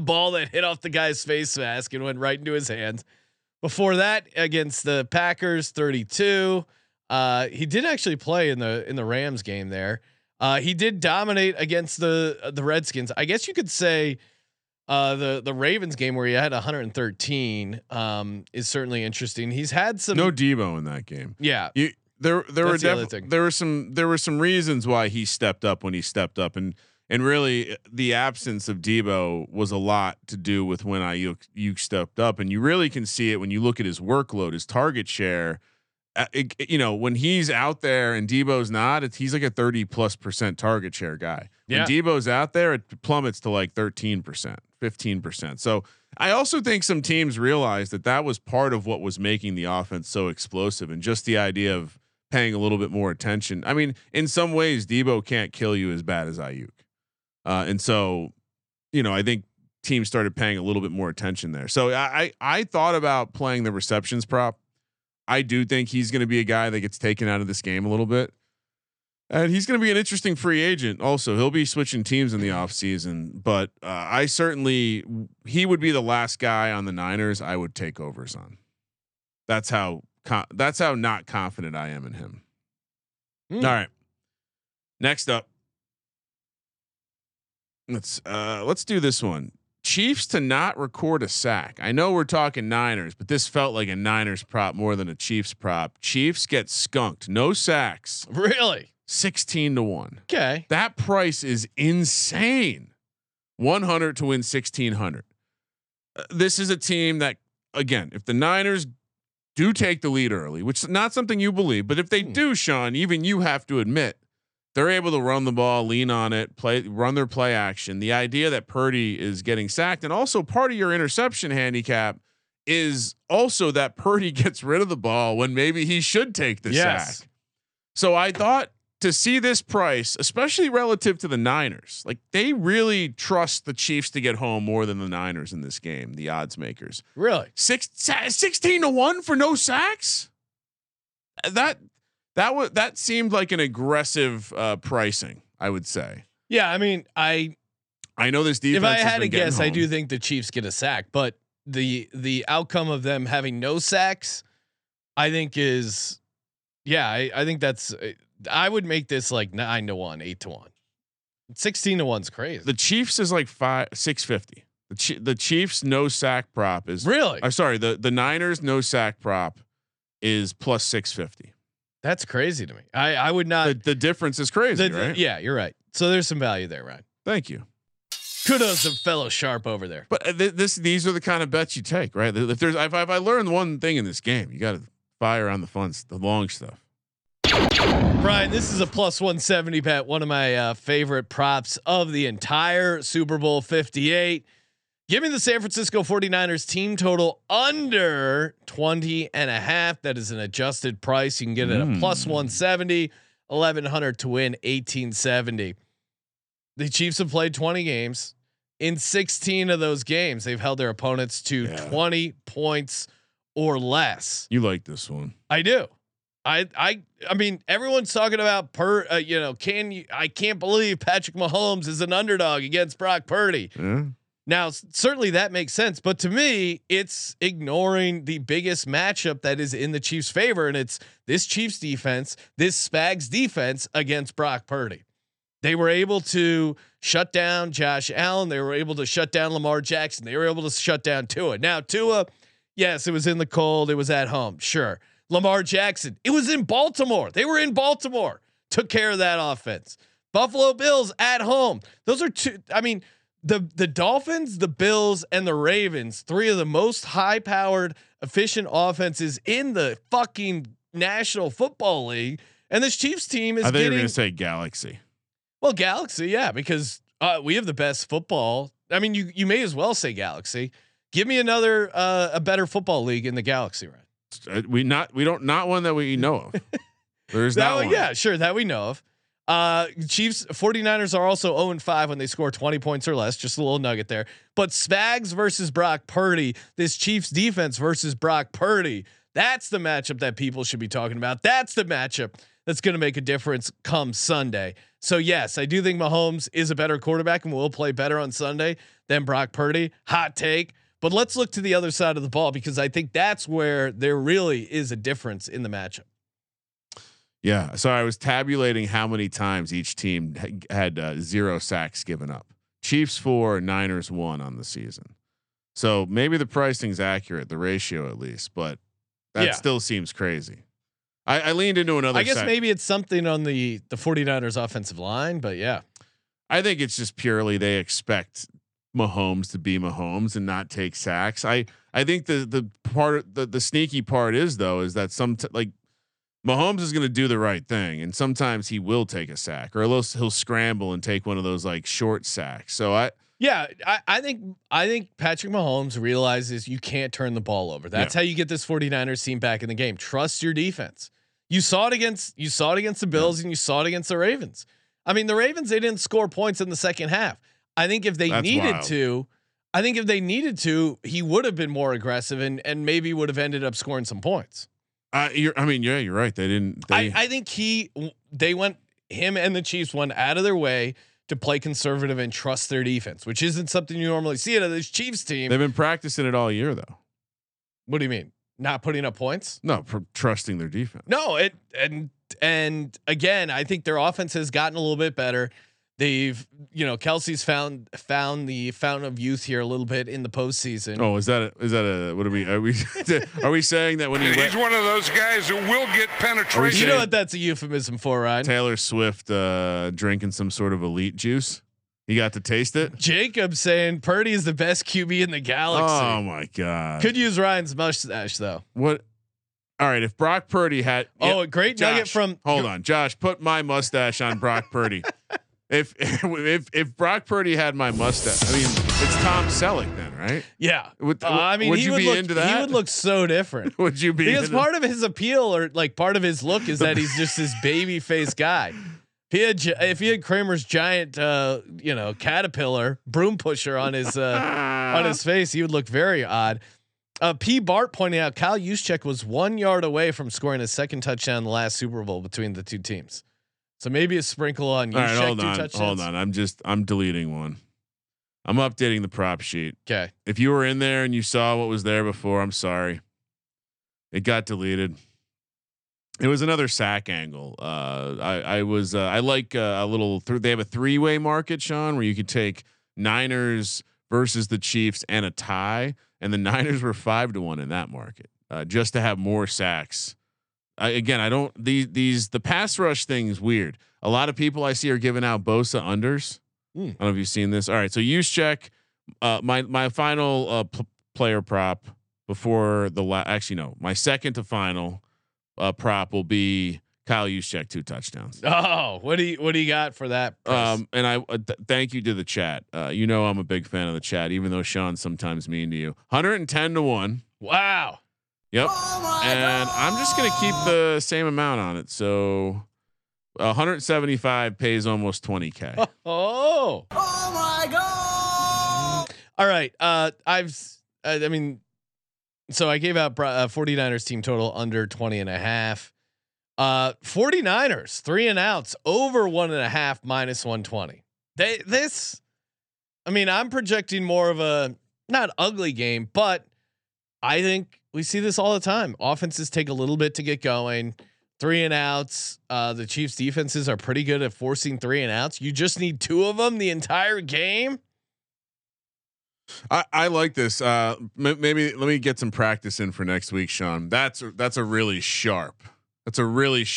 ball that hit off the guy's face mask and went right into his hands. Before that, against the Packers, 32. He did actually play in the Rams game there. He did dominate against the Redskins. I guess you could say the Ravens game where he had 113 is certainly interesting. He's had some no Debo in that game. Yeah, there were some reasons why he stepped up when he stepped up, and really the absence of Debo was a lot to do with when Aiyuk stepped up, and you really can see it when you look at his workload, his target share. you know, when he's out there and Debo's not, he's like a 30+% target share guy. Yeah. When Debo's out there, it plummets to like 13%, 15%. So I also think some teams realized that that was part of what was making the offense so explosive, and just the idea of paying a little bit more attention. I mean, in some ways, Debo can't kill you as bad as Aiyuk, and so, you know, I think teams started paying a little bit more attention there. So I thought about playing the receptions prop. I do think he's going to be a guy that gets taken out of this game a little bit. And he's going to be an interesting free agent. Also, he'll be switching teams in the off season, but he would be the last guy on the Niners I would take overs on. That's how not confident I am in him. All right. Next up, let's do this one. Chiefs to not record a sack. I know we're talking Niners, but this felt like a Niners prop more than a Chiefs prop. Chiefs get skunked. No sacks. Really? 16-1. Okay. That price is insane. 100 to win 1,600. This is a team that, again, if the Niners do take the lead early, which is not something you believe, but if they do, Sean, even you have to admit, they're able to run the ball, lean on it, run their play action. The idea that Purdy is getting sacked, and also part of your interception handicap is also that Purdy gets rid of the ball when maybe he should take the sack. So I thought to see this price, especially relative to the Niners, like they really trust the Chiefs to get home more than the Niners in this game. The odds makers, really 16-1 for no sacks. That seemed like an aggressive pricing, I would say. Yeah, I mean, I know this defense. If I had to guess, I do think the Chiefs get a sack, but the outcome of them having no sacks, I think is, yeah, I think that's. I would make this like 9-1, 8-1, 16-1's crazy. The Chiefs is like 650. The Chiefs no sack prop is really. I'm sorry, the Niners no sack prop is plus 650. That's crazy to me. I would not. The difference is crazy, right? Yeah, you're right. So there's some value there, Ryan. Thank you. Kudos to fellow Sharp over there. But these are the kind of bets you take, right? If I learned one thing in this game, you got to fire on the fun, the long stuff. Ryan, this is a plus 170 bet. One of my favorite props of the entire Super Bowl 58. Give me the San Francisco 49ers team total under 20.5. That is an adjusted price. You can get it at a plus 170, 1,100 to win 1,870. The Chiefs have played 20 games. In 16 of those games, they've held their opponents to 20 points or less. You like this one? I do. I mean, everyone's talking about I can't believe Patrick Mahomes is an underdog against Brock Purdy. Yeah. Now, certainly that makes sense, but to me, it's ignoring the biggest matchup that is in the Chiefs' favor, and it's this Chiefs defense, this Spags defense against Brock Purdy. They were able to shut down Josh Allen. They were able to shut down Lamar Jackson. They were able to shut down Tua. Now, Tua, yes, it was in the cold. It was at home, sure. Lamar Jackson, it was in Baltimore. They were in Baltimore. Took care of that offense. Buffalo Bills at home. Those are two, I mean, The Dolphins, the Bills, and the Ravens, three of the most high-powered, efficient offenses in the fucking National Football League, and this Chiefs team is. I thought you were going to say Galaxy. Well, Galaxy, yeah, because we have the best football. I mean, you may as well say Galaxy. Give me another a better football league in the Galaxy, right? We don't one that we know of. There's that one. Yeah, sure, that we know of. Chiefs 49ers are also 0-5 when they score 20 points or less, just a little nugget there, but Spags versus Brock Purdy, this Chiefs defense versus Brock Purdy. That's the matchup that people should be talking about. That's the matchup that's going to make a difference come Sunday. So yes, I do think Mahomes is a better quarterback and will play better on Sunday than Brock Purdy. Hot take, but let's look to the other side of the ball, because I think that's where there really is a difference in the matchup. Yeah, so I was tabulating how many times each team had 0 sacks given up. Chiefs 4, Niners 1 on the season. So maybe the pricing's accurate, the ratio at least, but that still seems crazy. I leaned into another. I guess maybe it's something on the 49ers offensive line, but yeah, I think it's just purely they expect Mahomes to be Mahomes and not take sacks. I think the part the sneaky part is though is that some like. Mahomes is going to do the right thing, and sometimes he will take a sack, or else he'll scramble and take one of those like short sacks. So I think Patrick Mahomes realizes you can't turn the ball over. That's how you get this 49ers team back in the game. Trust your defense. You saw it against the Bills and you saw it against the Ravens. I mean, the Ravens, they didn't score points in the second half. I think if they needed to, he would have been more aggressive and maybe would have ended up scoring some points. You're right. They didn't. I think him and the Chiefs went out of their way to play conservative and trust their defense, which isn't something you normally see out of this Chiefs team. They've been practicing it all year, though. What do you mean? Not putting up points? No, for trusting their defense. No, and again, I think their offense has gotten a little bit better. They've, Kelce's found the fountain of youth here a little bit in the postseason. Oh, is that a? What are we saying that when he's one of those guys who will get penetration? You know what that's a euphemism for, Ryan? Taylor Swift drinking some sort of elite juice. You got to taste it. Jacob saying Purdy is the best QB in the galaxy. Oh my god! Could use Ryan's mustache though. What? All right, if Brock Purdy had a great nugget from. Hold on, Josh. Put my mustache on Brock Purdy. If Brock Purdy had my mustache, I mean, it's Tom Selleck then, right? Yeah. Would you be into that? He would look so different. Would you be? Because part of his appeal or like part of his look is that he's just this baby face guy. If he had Kramer's giant, caterpillar broom pusher on his face, he would look very odd. P. Bart pointing out Kyle Juszczyk was 1 yard away from scoring his second touchdown in the last Super Bowl between the two teams. So maybe a sprinkle on you. All right, hold on. I'm deleting one. I'm updating the prop sheet. Okay. If you were in there and you saw what was there before, I'm sorry. It got deleted. It was another sack angle. They have a 3-way market, Sean, where you could take Niners versus the Chiefs and a tie, and the Niners were 5-1 in that market, just to have more sacks. The pass rush thing is weird. A lot of people I see are giving out Bosa unders. I don't know if you've seen this. All right, so Juszczyk, my final player prop before the my second to final prop will be Kyle Juszczyk 2 touchdowns. Oh, what do you got for that? And I thank you to the chat. I'm a big fan of the chat, even though Sean's sometimes mean to you. 110-1. Wow. Yep. Oh and God. I'm just going to keep the same amount on it. So 175 pays almost 20K. Oh, oh my God. All right. I gave out 49ers team total under 20.5, 49ers 3 and outs over 1.5 -120. I'm projecting more of a, not ugly game, but I think we see this all the time. Offenses take a little bit to get going. 3 and outs. The Chiefs defenses are pretty good at forcing 3 and outs. You just need 2 of them the entire game. I like this. Maybe let me get some practice in for next week, Sean. That's a really sharp opinion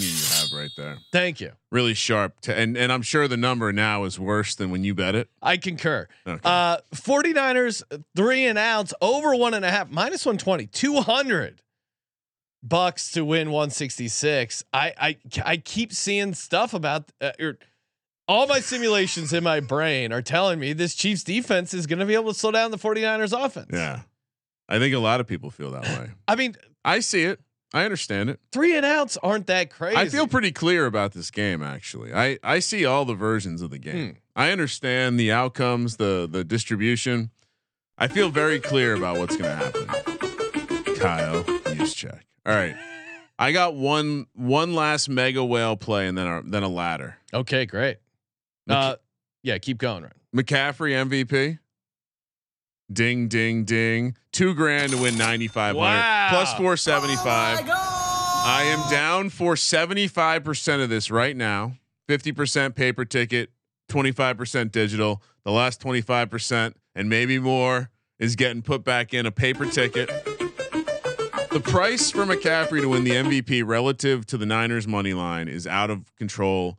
you have right there. Thank you. Really sharp. And I'm sure the number now is worse than when you bet it. I concur. Okay. 49ers 3 and outs over 1.5 -120, $200 to win 166. I keep seeing stuff about all my simulations in my brain are telling me this Chiefs defense is going to be able to slow down the 49ers offense. Yeah. I think a lot of people feel that way. I mean, I see it. I understand it. 3 and outs aren't that crazy. I feel pretty clear about this game, actually. I see all the versions of the game. I understand the outcomes, the distribution. I feel very clear about what's going to happen. Kyle Juszczyk. All right, I got one last mega whale play and then a ladder. Okay, great. Keep going. Ryan. McCaffrey MVP. Ding, ding, ding! $2,000 to win 9,500 plus 475. Oh I am down for 75% of this right now. 50% paper ticket, 25% digital. The last 25% and maybe more is getting put back in a paper ticket. The price for McCaffrey to win the MVP relative to the Niners money line is out of control.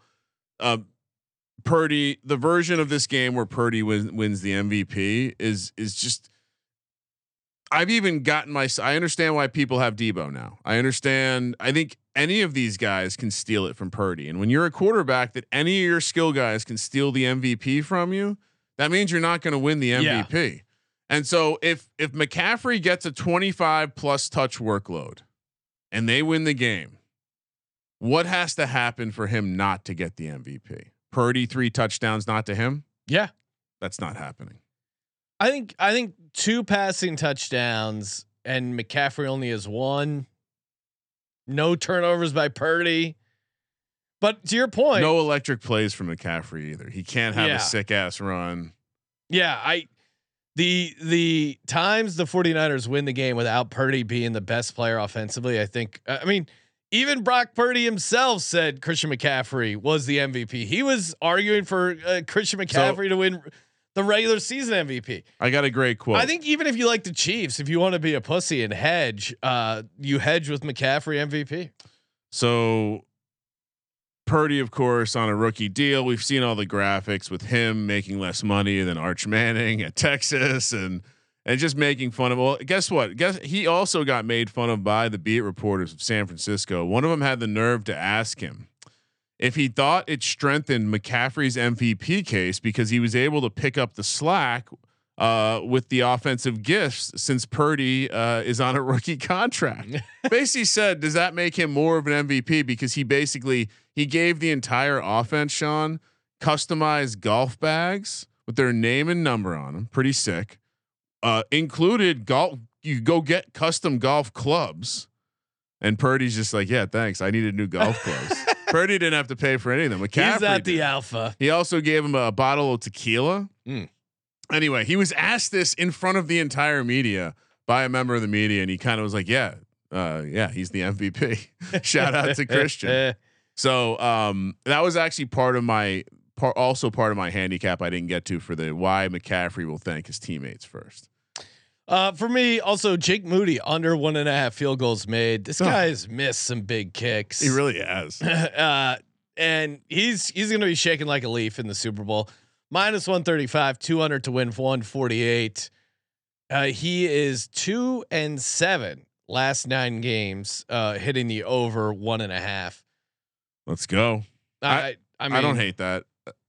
Purdy, the version of this game where Purdy wins the MVP is just I've even gotten my, I understand why people have Debo now. I understand. I think any of these guys can steal it from Purdy. And when you're a quarterback that any of your skill guys can steal the MVP from you, that means you're not going to win the MVP. Yeah. And so if McCaffrey gets a 25 plus touch workload and they win the game, what has to happen for him not to get the MVP? Purdy 3 touchdowns, not to him. Yeah. That's not happening. I think 2 passing touchdowns and McCaffrey only has 1. No turnovers by Purdy. But to your point, no electric plays from McCaffrey either. He can't have a sick ass run. Yeah, the times the 49ers win the game without Purdy being the best player offensively, I think, I mean, even Brock Purdy himself said Christian McCaffrey was the MVP. He was arguing for Christian McCaffrey to win the regular season MVP. I got a great quote. I think even if you like the Chiefs, if you want to be a pussy and hedge, you hedge with McCaffrey MVP. So Purdy, of course, on a rookie deal. We've seen all the graphics with him making less money than Arch Manning at Texas and just making fun of. Well, guess what? He also got made fun of by the beat reporters of San Francisco. One of them had the nerve to ask him if he thought it strengthened McCaffrey's MVP case because he was able to pick up the slack with the offensive gifts since Purdy is on a rookie contract. Basically said, does that make him more of an MVP? Because he gave the entire offense, Sean, customized golf bags with their name and number on them. Pretty sick. Included golf. You go get custom golf clubs, and Purdy's just like, yeah, thanks. I needed new golf clubs. Purdy didn't have to pay for any of them. McCaffrey He's not the alpha. He also gave him a bottle of tequila. Anyway, he was asked this in front of the entire media by a member of the media. And he kind of was like, yeah, he's the MVP. Shout out to Christian. So that was actually part of my handicap. I didn't get to for the, why McCaffrey will thank his teammates first. For me also, Jake Moody under 1.5 field goals made. This guy has missed some big kicks. He really has. And he's going to be shaking like a leaf in the Super Bowl. -135, 200 to win for 148. He is 2-7 last 9 games, hitting the over 1.5. Let's go. I mean, I don't hate that.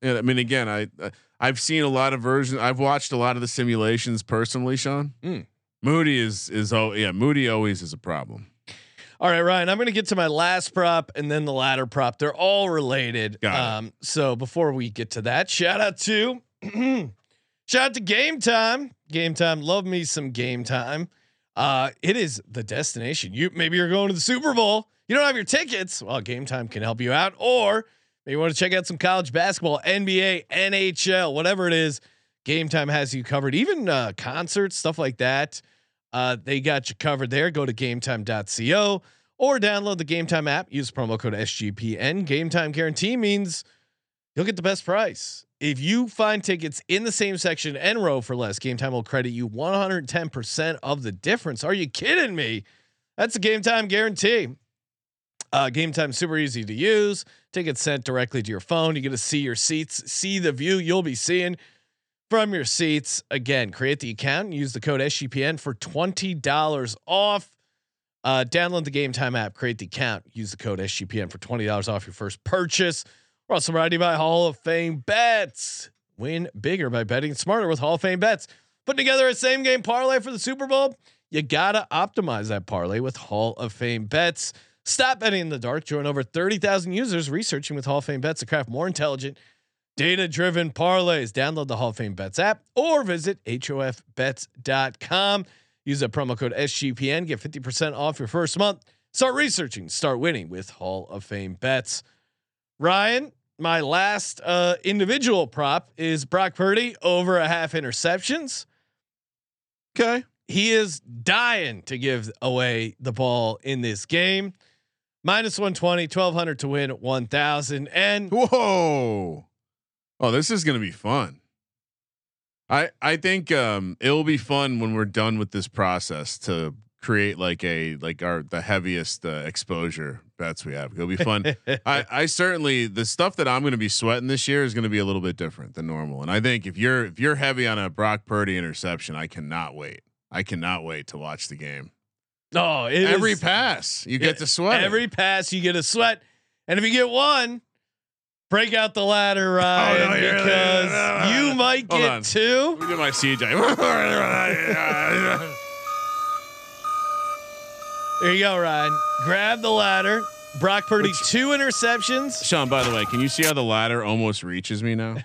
I mean, again, I've seen a lot of versions. I've watched a lot of the simulations personally, Sean. Moody is Moody always is a problem. All right, Ryan, I'm going to get to my last prop and then the latter prop. They're all related. So before we get to that, shout out to Game Time. Game Time, love me some Game Time. It is the destination. Maybe you're going to the Super Bowl. You don't have your tickets. Well, Game Time can help you out, or maybe you want to check out some college basketball, NBA, NHL, whatever it is. Game Time has you covered. Even concerts, stuff like that. They got you covered there. Go to gametime.co or download the Game Time app. Use promo code SGPN. Game Time guarantee means you'll get the best price. If you find tickets in the same section and row for less, Game Time will credit you 110% of the difference. Are you kidding me? That's a Game Time guarantee. Game Time, super easy to use. Tickets sent directly to your phone. You get to see your seats, see the view you'll be seeing from your seats. Again, create the account and use the code SGPN for $20 off. Download the Game Time app, create the account, use the code SGPN for $20 off your first purchase. We're also brought to you by Hall of Fame Bets. Win bigger by betting smarter with Hall of Fame Bets. Putting together a same game parlay for the Super Bowl, you gotta optimize that parlay with Hall of Fame Bets. Stop betting in the dark. Join over 30,000 users researching with Hall of Fame Bets to craft more intelligent, data-driven parlays. Download the Hall of Fame Bets app or visit hofbets.com. Use that promo code SGPN. Get 50% off your first month. Start researching. Start winning with Hall of Fame Bets. Ryan, my last individual prop is Brock Purdy over 0.5 interceptions. Okay. He is dying to give away the ball in this game. -120, 1,200 to win, 1,000. And whoa. Oh, this is going to be fun. I think it'll be fun when we're done with this process to create the heaviest exposure bets we have. It'll be fun. I certainly, the stuff that I'm going to be sweating this year is going to be a little bit different than normal. And I think if you're heavy on a Brock Purdy interception, I cannot wait. I cannot wait to watch the game. No, every pass you get to sweat. Every pass you get a sweat, and if you get one, break out the ladder, Ryan, because you might get two. Let me do my CJ. There you go, Ryan. Grab the ladder. Brock Purdy, two interceptions. Sean, by the way, can you see how the ladder almost reaches me now?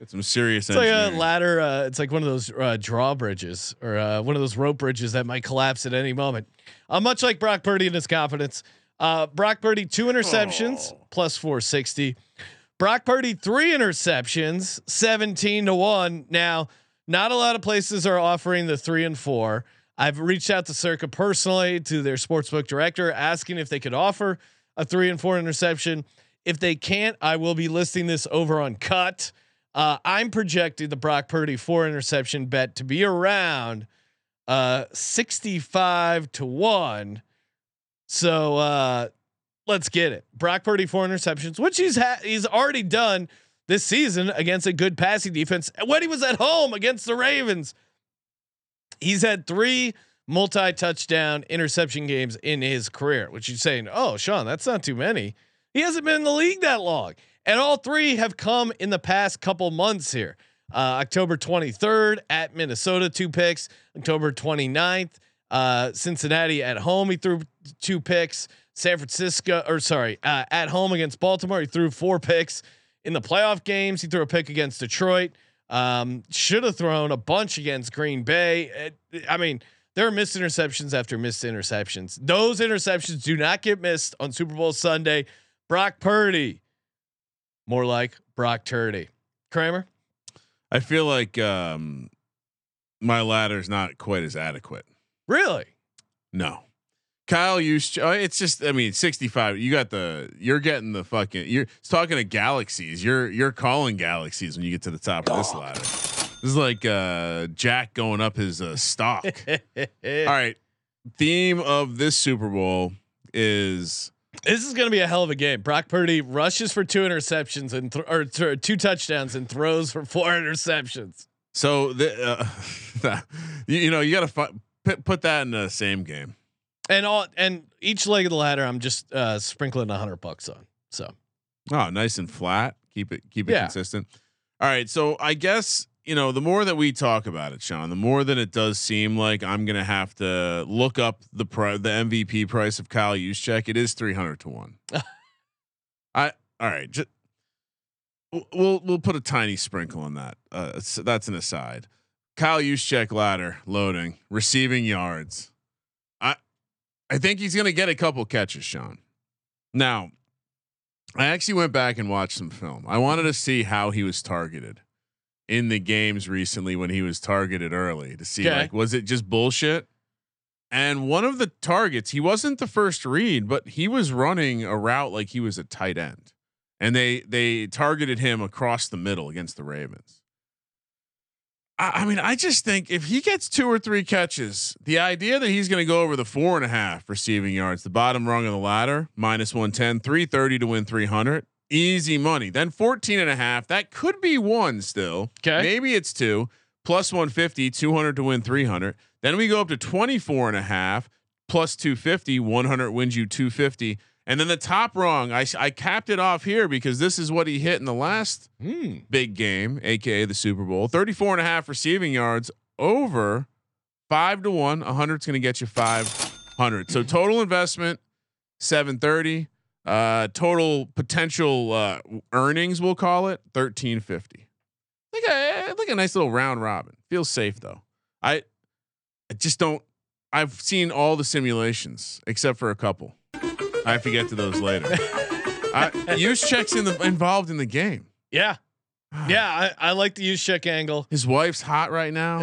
It's some serious. It's like a ladder. It's like one of those drawbridges or one of those rope bridges that might collapse at any moment. Much like Brock Purdy and his confidence. Brock Purdy, two interceptions, plus 460. Brock Purdy, three interceptions, 17-1. Now, not a lot of places are offering the 3 and 4. I've reached out to Circa personally, to their sportsbook director, asking if they could offer a 3 and 4 interception. If they can't, I will be listing this over on Cut. I'm projecting the Brock Purdy 4 interception bet to be around 65-1. So let's get it. Brock Purdy 4 interceptions, which he's already done this season against a good passing defense. When he was at home against the Ravens, he's had 3 multi-touchdown interception games in his career, which you're saying, oh, Sean, that's not too many. He hasn't been in the league that long. And all 3 have come in the past couple months here. October 23rd at Minnesota, 2 picks. October 29th, Cincinnati at home, he threw 2 picks. San Francisco, at home against Baltimore, he threw 4 picks. In the playoff games, he threw a pick against Detroit. Should have thrown a bunch against Green Bay. I mean, there are missed interceptions after missed interceptions. Those interceptions do not get missed on Super Bowl Sunday. Brock Purdy, more like Brock Turdy. Kramer, I feel like my ladder's not quite as adequate. Really? No. Kyle Juszczyk, it's just, I mean, 65. You're getting the fucking. It's talking to galaxies. You're calling galaxies when you get to the top of this ladder. This is like Jack going up his stock. All right, theme of this Super Bowl is. This is going to be a hell of a game. Brock Purdy rushes for 2 interceptions and or 2 touchdowns and throws for 4 interceptions. So you got to put that in the same game. And each leg of the ladder, I'm just sprinkling $100 on. So, nice and flat. Keep it consistent. All right. So I guess the more that we talk about it, Sean, the more that it does seem like I'm gonna have to look up the MVP price of Kyle Juszczyk. It is 300-1. All right. We'll put a tiny sprinkle on that. So that's an aside. Kyle Juszczyk ladder loading, receiving yards. I think he's going to get a couple catches, Sean. Now, I actually went back and watched some film. I wanted to see how he was targeted in the games recently when he was targeted early to see was it just bullshit? And one of the targets, he wasn't the first read, but he was running a route like he was a tight end. And they targeted him across the middle against the Ravens. I mean, I just think if he gets 2 or 3 catches, the idea that he's going to go over the 4.5 receiving yards, the bottom rung of the ladder, -110, 330 to win 300, easy money. Then 14.5, that could be 1 still. Okay. Maybe it's 2, +150, 200 to win 300. Then we go up to 24.5, +250, 100 wins you 250. And then the top rung, I capped it off here because this is what he hit in the last big game, AKA the Super Bowl. 34.5 receiving yards over 5-1. 100's going to get you 500. So total investment 730. Total potential earnings, we'll call it 1350. Like a nice little round robin. Feels safe though. I just don't. I've seen all the simulations except for a couple. I have to get to those later. Juszczyk's involved in the game. Yeah. Yeah. I like the Juszczyk angle. His wife's hot right now.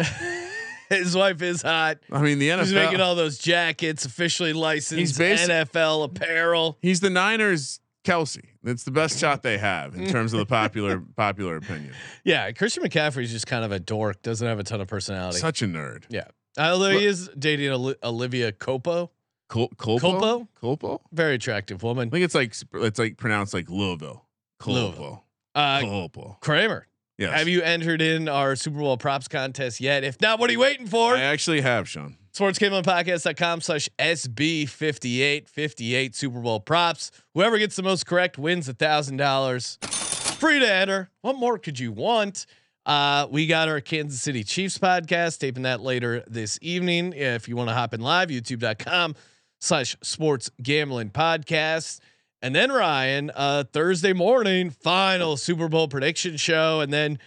His wife is hot. I mean, the NFL. He's making all those jackets, officially licensed NFL apparel. He's the Niners Kelce. That's the best shot they have in terms of the popular opinion. Yeah. Christian McCaffrey's just kind of a dork. Doesn't have a ton of personality. Such a nerd. Yeah. Although he is dating Olivia Culpo. Culpo, very attractive woman. I think it's like pronounced like Louisville. Culpo. Kramer, Yes. Have you entered in our Super Bowl props contest yet? If not, what are you waiting for? I actually have, Sean. sportsgamblingpodcast.com/SB58 58 Super Bowl props. Whoever gets the most correct wins $1,000. Free to enter. What more could you want? We got our Kansas City Chiefs podcast, taping that later this evening. If you want to hop in live, youtube.com/sportsgamblingpodcast. And then Ryan, Thursday morning, final Super Bowl prediction show. And then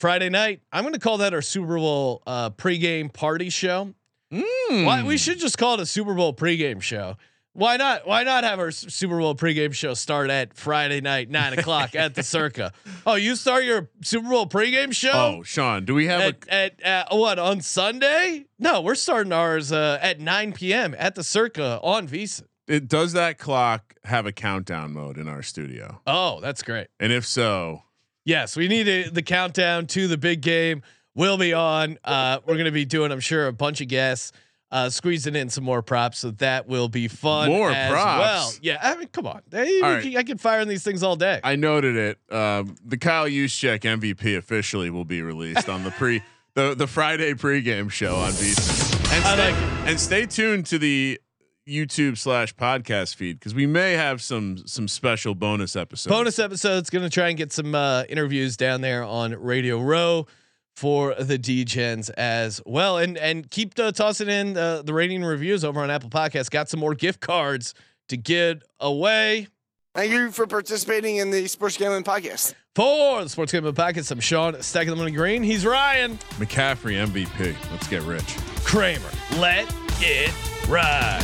Friday night, I'm going to call that our Super Bowl pregame party show. Why, we should just call it a Super Bowl pregame show. Why not? Why not have our Super Bowl pregame show start at Friday night, 9 o'clock at the Circa? Oh, you start your Super Bowl pregame show? Oh, Sean, do we have at what, on Sunday? No, we're starting ours at 9 p.m. at the Circa on Visa. It does that clock have a countdown mode in our studio? Oh, that's great. And if so, yes, we need the countdown to the big game. We'll be on. We're going to be doing, I'm sure, a bunch of guests. Squeezing in some more props, so that will be fun. More as props, well, yeah. I mean, come on, I can fire on these things all day. I noted it. The Kyle Juszczyk MVP officially will be released on the the Friday pregame show on VSiN. And stay tuned to the YouTube/podcast feed, because we may have some special bonus episodes. Going to try and get some interviews down there on Radio Row for the D-Gens as well, and keep tossing in the rating and reviews over on Apple Podcasts. Got some more gift cards to get away. Thank you for participating in the Sports Gambling Podcast. For the Sports Gambling Podcast, I'm Sean, Stacking the Money Green. He's Ryan. McCaffrey MVP. Let's get rich. Kramer. Let it ride.